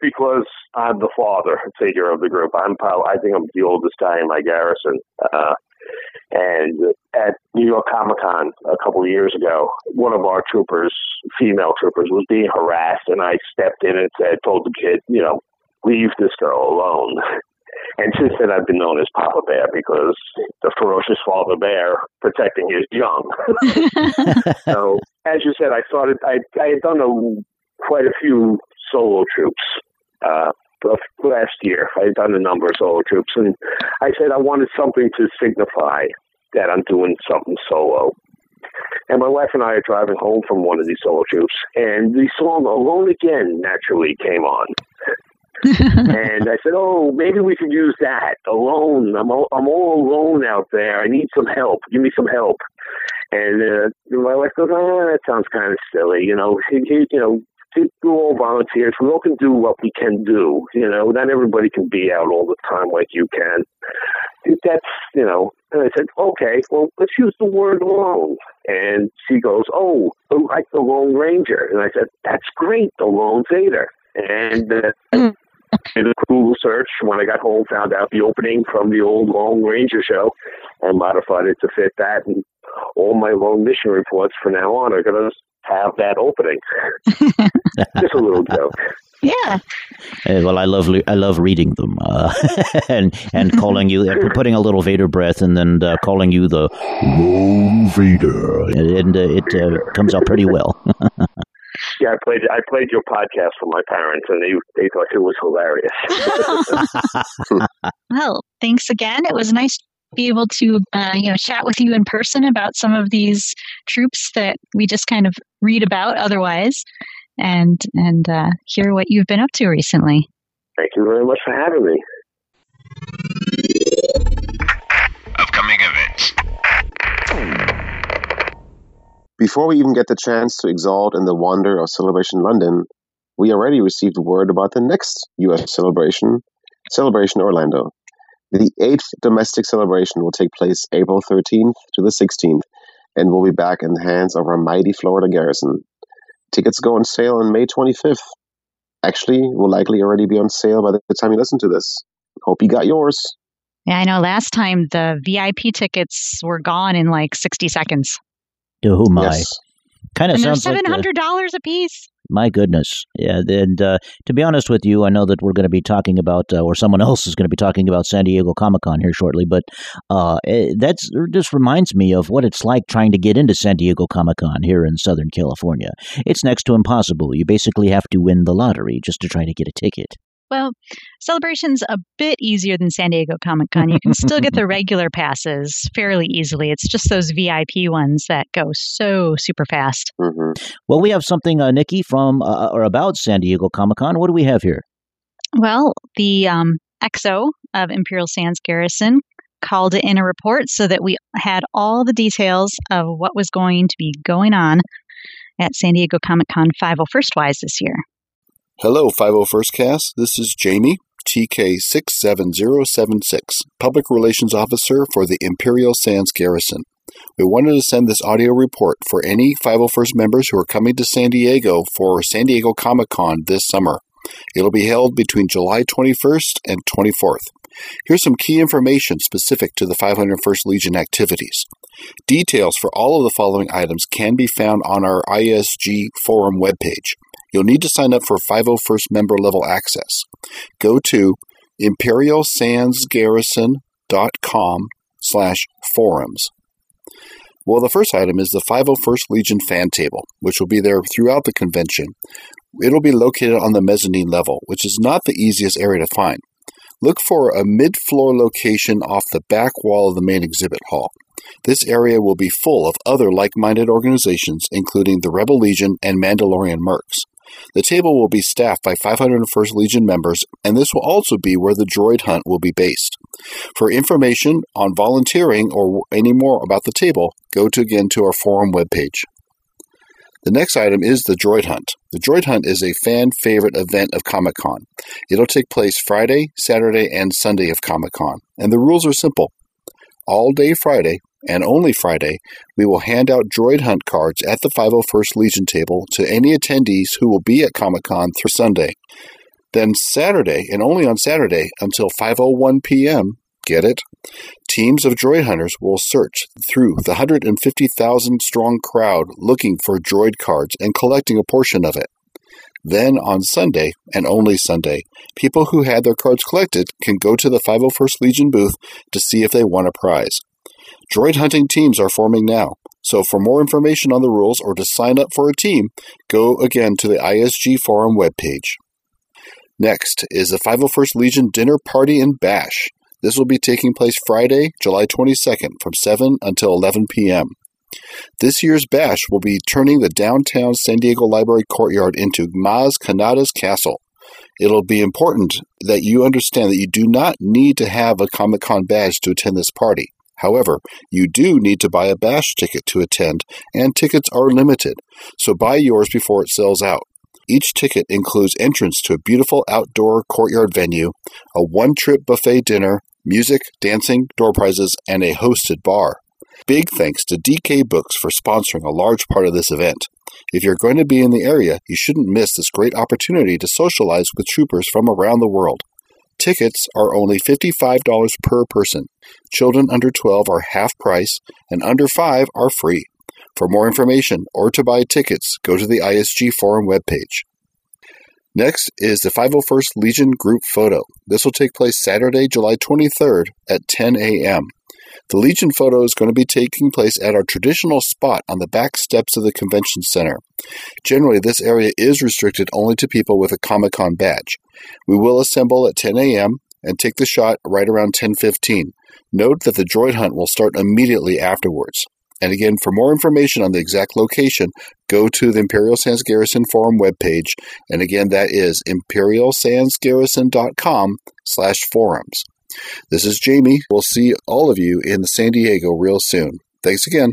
because I'm the father figure of the group. I think I'm the oldest guy in my garrison. And at New York Comic Con a couple of years ago, one of our troopers, female troopers, was being harassed, and I stepped in and told the kid, leave this girl alone. And since then, I've been known as Papa Bear because the ferocious father bear protecting his young. So, as you said, I had done quite a few solo troops last year. I had done a number of solo troops, and I said I wanted something to signify that I'm doing something solo. And my wife and I are driving home from one of these solo troops, and the song Alone Again naturally came on. And I said, maybe we could use that. Alone. I'm all alone out there. I need some help. Give me some help. And my wife goes, that sounds kind of silly. We're all volunteers. We all can do what we can do. Not everybody can be out all the time like you can. And I said, okay, well, let's use the word alone. And she goes, like the Lone Ranger. And I said, that's great, the Lone Vader. And did a Google search. When I got home, found out the opening from the old Lone Ranger show and modified it to fit that. And all my Lone Mission reports from now on are going to have that opening. Just a little joke. Yeah. Well, I love reading them and calling you, putting a little Vader breath and then calling you the Lone Vader, and it comes out pretty well. Yeah, I played your podcast for my parents, and they thought it was hilarious. Well, thanks again. It was nice to be able to chat with you in person about some of these troops that we just kind of read about otherwise, and hear what you've been up to recently. Thank you very much for having me. Upcoming events. Before we even get the chance to exalt in the wonder of Celebration London, we already received word about the next U.S. celebration, Celebration Orlando. The 8th domestic celebration will take place April 13th to the 16th and will be back in the hands of our mighty Florida Garrison. Tickets go on sale on May 25th. Actually, will likely already be on sale by the time you listen to this. Hope you got yours. Yeah, I know last time the VIP tickets were gone in like 60 seconds. Oh my! Yes. Kind of sounds like $700 a piece. My goodness! Yeah, and to be honest with you, I know that we're going to be talking about, or someone else is going to be talking about San Diego Comic Con here shortly. But that just reminds me of what it's like trying to get into San Diego Comic Con here in Southern California. It's next to impossible. You basically have to win the lottery just to try to get a ticket. Well, Celebration's a bit easier than San Diego Comic-Con. You can still get the regular passes fairly easily. It's just those VIP ones that go so super fast. Mm-hmm. Well, we have something, Nikki, from or about San Diego Comic-Con. What do we have here? Well, the XO of Imperial Sands Garrison called in a report so that we had all the details of what was going to be going on at San Diego Comic-Con 501st-wise this year. Hello, 501st Cast. This is Jamie, TK67076, Public Relations Officer for the Imperial Sands Garrison. We wanted to send this audio report for any 501st members who are coming to San Diego for San Diego Comic-Con this summer. It'll be held between July 21st and 24th. Here's some key information specific to the 501st Legion activities. Details for all of the following items can be found on our ISG forum webpage. You'll need to sign up for 501st member level access. Go to imperialsandsgarrison.com/forums. Well, the first item is the 501st Legion fan table, which will be there throughout the convention. It'll be located on the mezzanine level, which is not the easiest area to find. Look for a mid-floor location off the back wall of the main exhibit hall. This area will be full of other like-minded organizations, including the Rebel Legion and Mandalorian Mercs. The table will be staffed by 501st Legion members, and this will also be where the droid hunt will be based. For information on volunteering or any more about the table, go to our forum webpage. The next item is the droid hunt. The droid hunt is a fan-favorite event of Comic-Con. It'll take place Friday, Saturday, and Sunday of Comic-Con, and the rules are simple. All day Friday, and only Friday, we will hand out droid hunt cards at the 501st Legion table to any attendees who will be at Comic-Con through Sunday. Then Saturday, and only on Saturday, until 5:01 p.m., get it? Teams of droid hunters will search through the 150,000-strong crowd looking for droid cards and collecting a portion of it. Then on Sunday, and only Sunday, people who had their cards collected can go to the 501st Legion booth to see if they won a prize. Droid hunting teams are forming now, so for more information on the rules or to sign up for a team, go again to the ISG forum webpage. Next is the 501st Legion Dinner Party and Bash. This will be taking place Friday, July 22nd from 7 until 11 p.m. This year's bash will be turning the downtown San Diego Library Courtyard into Maz Kanata's castle. It'll be important that you understand that you do not need to have a Comic-Con badge to attend this party. However, you do need to buy a bash ticket to attend, and tickets are limited, so buy yours before it sells out. Each ticket includes entrance to a beautiful outdoor courtyard venue, a one-trip buffet dinner, music, dancing, door prizes, and a hosted bar. Big thanks to DK Books for sponsoring a large part of this event. If you're going to be in the area, you shouldn't miss this great opportunity to socialize with troopers from around the world. Tickets are only $55 per person. Children under 12 are half price, and under 5 are free. For more information or to buy tickets, go to the ISG Forum webpage. Next is the 501st Legion group photo. This will take place Saturday, July 23rd at 10 a.m. The Legion photo is going to be taking place at our traditional spot on the back steps of the convention center. Generally, this area is restricted only to people with a Comic-Con badge. We will assemble at 10 a.m. and take the shot right around 10:15. Note that the droid hunt will start immediately afterwards. And again, for more information on the exact location, go to the Imperial Sands Garrison Forum webpage. And again, that is imperialsandsgarrison.com/forums. This is Jamie. We'll see all of you in San Diego real soon. Thanks again.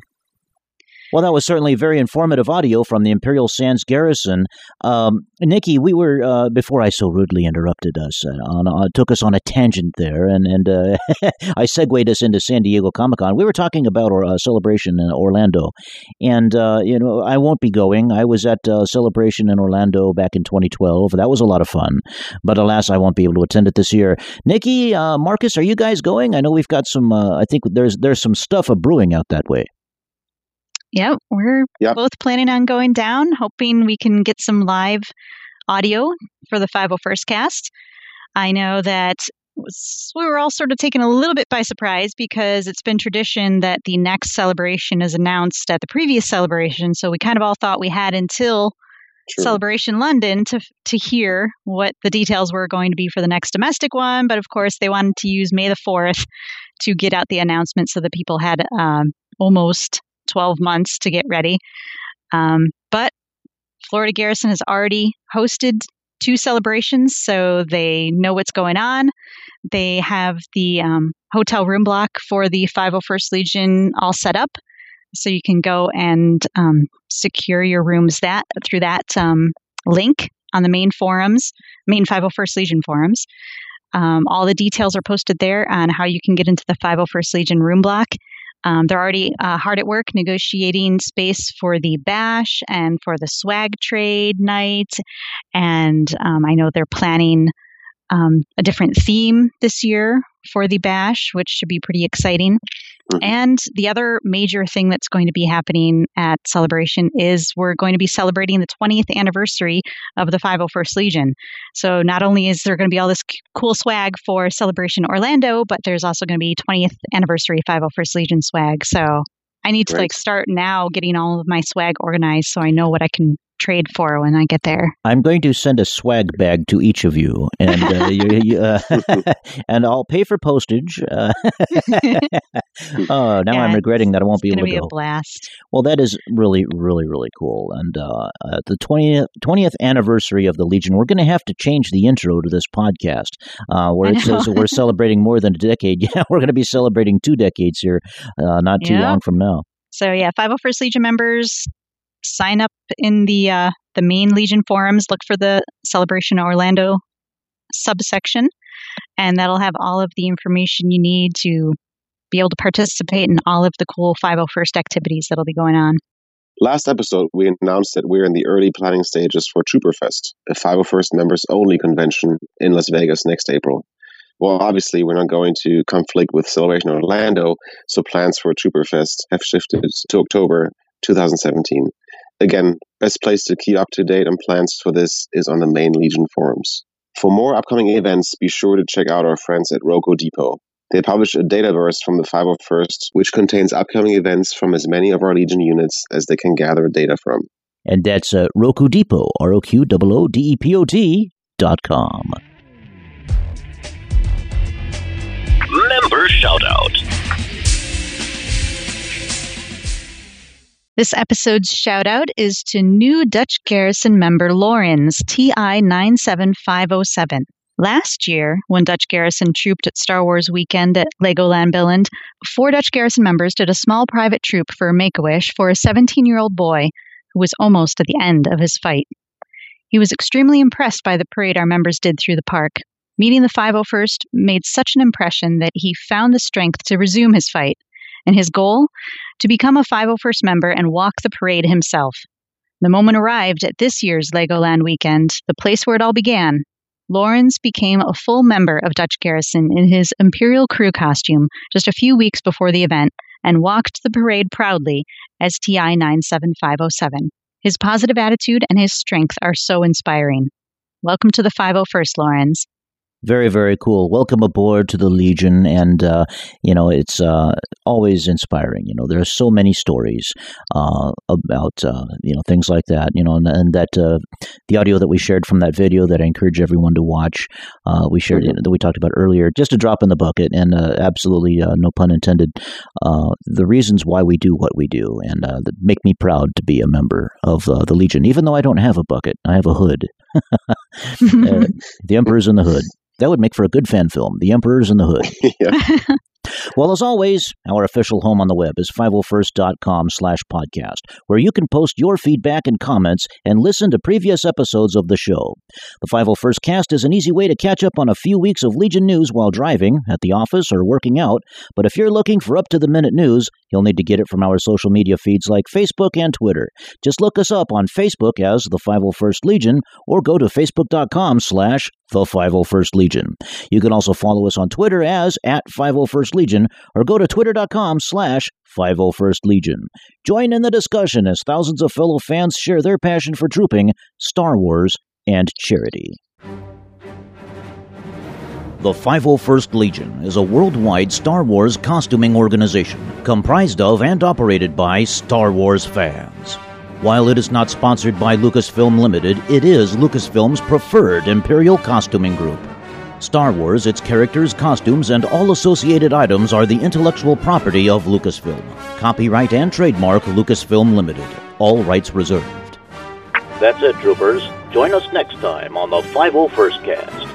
Well, that was certainly very informative audio from the Imperial Sands Garrison. Nikki, we were, before I so rudely interrupted us, took us on a tangent there, and I segued us into San Diego Comic-Con. We were talking about our Celebration in Orlando, and I won't be going. I was at Celebration in Orlando back in 2012. That was a lot of fun, but alas, I won't be able to attend it this year. Nikki, Marcus, are you guys going? I know we've got some, I think there's some stuff brewing out that way. Yep, we're both planning on going down, hoping we can get some live audio for the 501st cast. I know that we were all sort of taken a little bit by surprise because it's been tradition that the next celebration is announced at the previous celebration. So we kind of all thought we had until Celebration London to hear what the details were going to be for the next domestic one. But of course, they wanted to use May the 4th to get out the announcement so that people had almost 12 months to get ready. But Florida Garrison has already hosted two celebrations, so they know what's going on. They have the hotel room block for the 501st Legion all set up, so you can go and secure your rooms through that link on the main 501st Legion forums. All the details are posted there on how you can get into the 501st Legion room block. They're already hard at work negotiating space for the bash and for the swag trade night. And I know they're planning a different theme this year for the bash, which should be pretty exciting. Mm-hmm. And the other major thing that's going to be happening at Celebration is we're going to be celebrating the 20th anniversary of the 501st Legion. So not only is there going to be all this cool swag for Celebration Orlando, but there's also going to be 20th anniversary 501st Legion swag. So I need to start now getting all of my swag organized so I know what I can trade for when I get there. I'm going to send a swag bag to each of you, and and I'll pay for postage. I'm regretting that I won't be able to go. It's going to be a blast. Well, that is really, really, really cool. And the 20th anniversary of the Legion, we're going to have to change the intro to this podcast where it says we're celebrating more than a decade. Yeah, we're going to be celebrating 2 decades here not too long from now. So yeah, 501st Legion members, sign up in the main Legion forums. Look for the Celebration Orlando subsection, and that'll have all of the information you need to be able to participate in all of the cool 501st activities that'll be going on. Last episode, we announced that we're in the early planning stages for Trooperfest, a 501st members-only convention in Las Vegas next April. Well, obviously, we're not going to conflict with Celebration Orlando, so plans for Trooperfest have shifted to October 2017. Again, best place to keep up to date on plans for this is on the main Legion forums. For more upcoming events, be sure to check out our friends at Roco Depot. They publish a Dataverse from the 501st, which contains upcoming events from as many of our Legion units as they can gather data from. And that's Roco Depot, ROQOODEPOT.com. Member Shoutout. This episode's shout-out is to new Dutch Garrison member Lawrence, TI 97507. Last year, when Dutch Garrison trooped at Star Wars Weekend at Legoland Billund, 4 Dutch Garrison members did a small private troop for a Make-A-Wish for a 17-year-old boy who was almost at the end of his fight. He was extremely impressed by the parade our members did through the park. Meeting the 501st made such an impression that he found the strength to resume his fight. And his goal? To become a 501st member and walk the parade himself. The moment arrived at this year's Legoland weekend, the place where it all began. Lawrence became a full member of Dutch Garrison in his Imperial crew costume just a few weeks before the event, and walked the parade proudly as TI 97507. His positive attitude and his strength are so inspiring. Welcome to the 501st, Lawrence. Very, very cool. Welcome aboard to the Legion. And, it's always inspiring. There are so many stories about, things like that, and that the audio that we shared from that video that I encourage everyone to watch, we shared that we talked about earlier, just a drop in the bucket and absolutely no pun intended, the reasons why we do what we do and that make me proud to be a member of the Legion, even though I don't have a bucket. I have a hood. The Emperor's in the hood. That would make for a good fan film, The Emperor's in the Hood. Yeah. Well, as always, our official home on the web is 501st.com/podcast, where you can post your feedback and comments and listen to previous episodes of the show. The 501st Cast is an easy way to catch up on a few weeks of Legion news while driving, at the office, or working out. But if you're looking for up-to-the-minute news, you'll need to get it from our social media feeds like Facebook and Twitter. Just look us up on Facebook as The 501st Legion, or go to facebook.com/The 501st Legion. You can also follow us on Twitter as @501st Legion or go to twitter.com/501st Legion. Join in the discussion as thousands of fellow fans share their passion for trooping, Star Wars, and charity. The 501st Legion is a worldwide Star Wars costuming organization comprised of and operated by Star Wars fans. While it is not sponsored by Lucasfilm Limited, it is Lucasfilm's preferred Imperial costuming group. Star Wars, its characters, costumes, and all associated items are the intellectual property of Lucasfilm. Copyright and trademark Lucasfilm Limited. All rights reserved. That's it, troopers. Join us next time on the 501st Cast.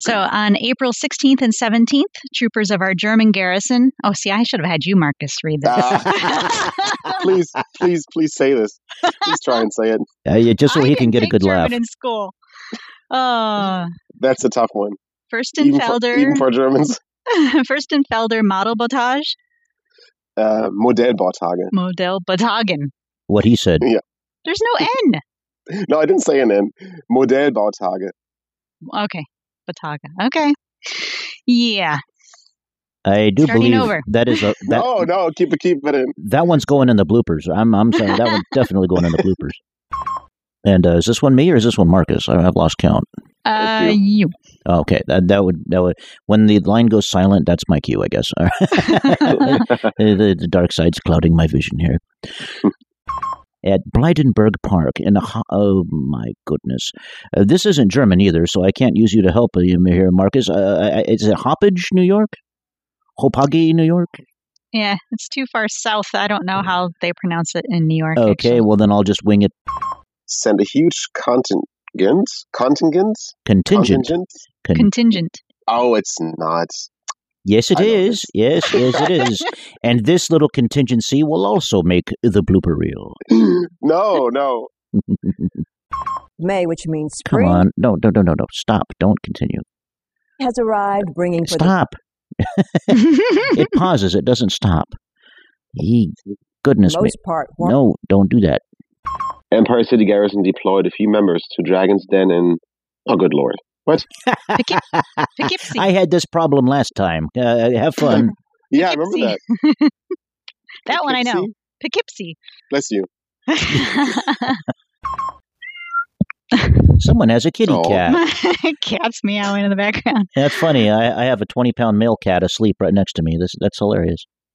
So on April 16th and 17th, troopers of our German garrison. Oh, see, I should have had you, Marcus, read this. Please say this. Please try and say it. Just so he can get a good German laugh. In school. That's a tough one. Even for Germans. Furstenfelder Modelbautage. Modellbautage. Modellbautage. What he said. Yeah. There's no N. No, I didn't say an N. Modellbautage. Okay. Bataga. Okay. Yeah. I do starting believe over. That is a... That, no, keep it in. That one's going in the bloopers. I'm saying that one's definitely going in the bloopers. And is this one me or is this one Marcus? I've lost count. You. Okay. That would... When the line goes silent, that's my cue, I guess. The dark side's clouding my vision here. At Blydenburg Park in oh my goodness, this isn't German either, so I can't use you to help him here, Marcus. Is it Hoppage, New York? Hopage, New York? Yeah, it's too far south. I don't know how they pronounce it in New York. Okay, actually. Well then I'll just wing it. Send a huge contingent. Oh, it's not. Yes, it is. Yes, it is. And this little contingency will also make the blooper reel. No. May, which means spring. Come on. No. Stop. Don't continue. Has arrived bringing... Stop. It pauses. It doesn't stop. Goodness me. No, don't do that. Empire City Garrison deployed a few members to Dragon's Den and... Oh, good lord. What? Poughkeepsie. I had this problem last time. Have fun. Yeah, I remember that. That one I know. Poughkeepsie. Bless you. Someone has a kitty cat. Cat's meowing in the background. That's funny. I have a 20-pound male cat asleep right next to me. That's hilarious.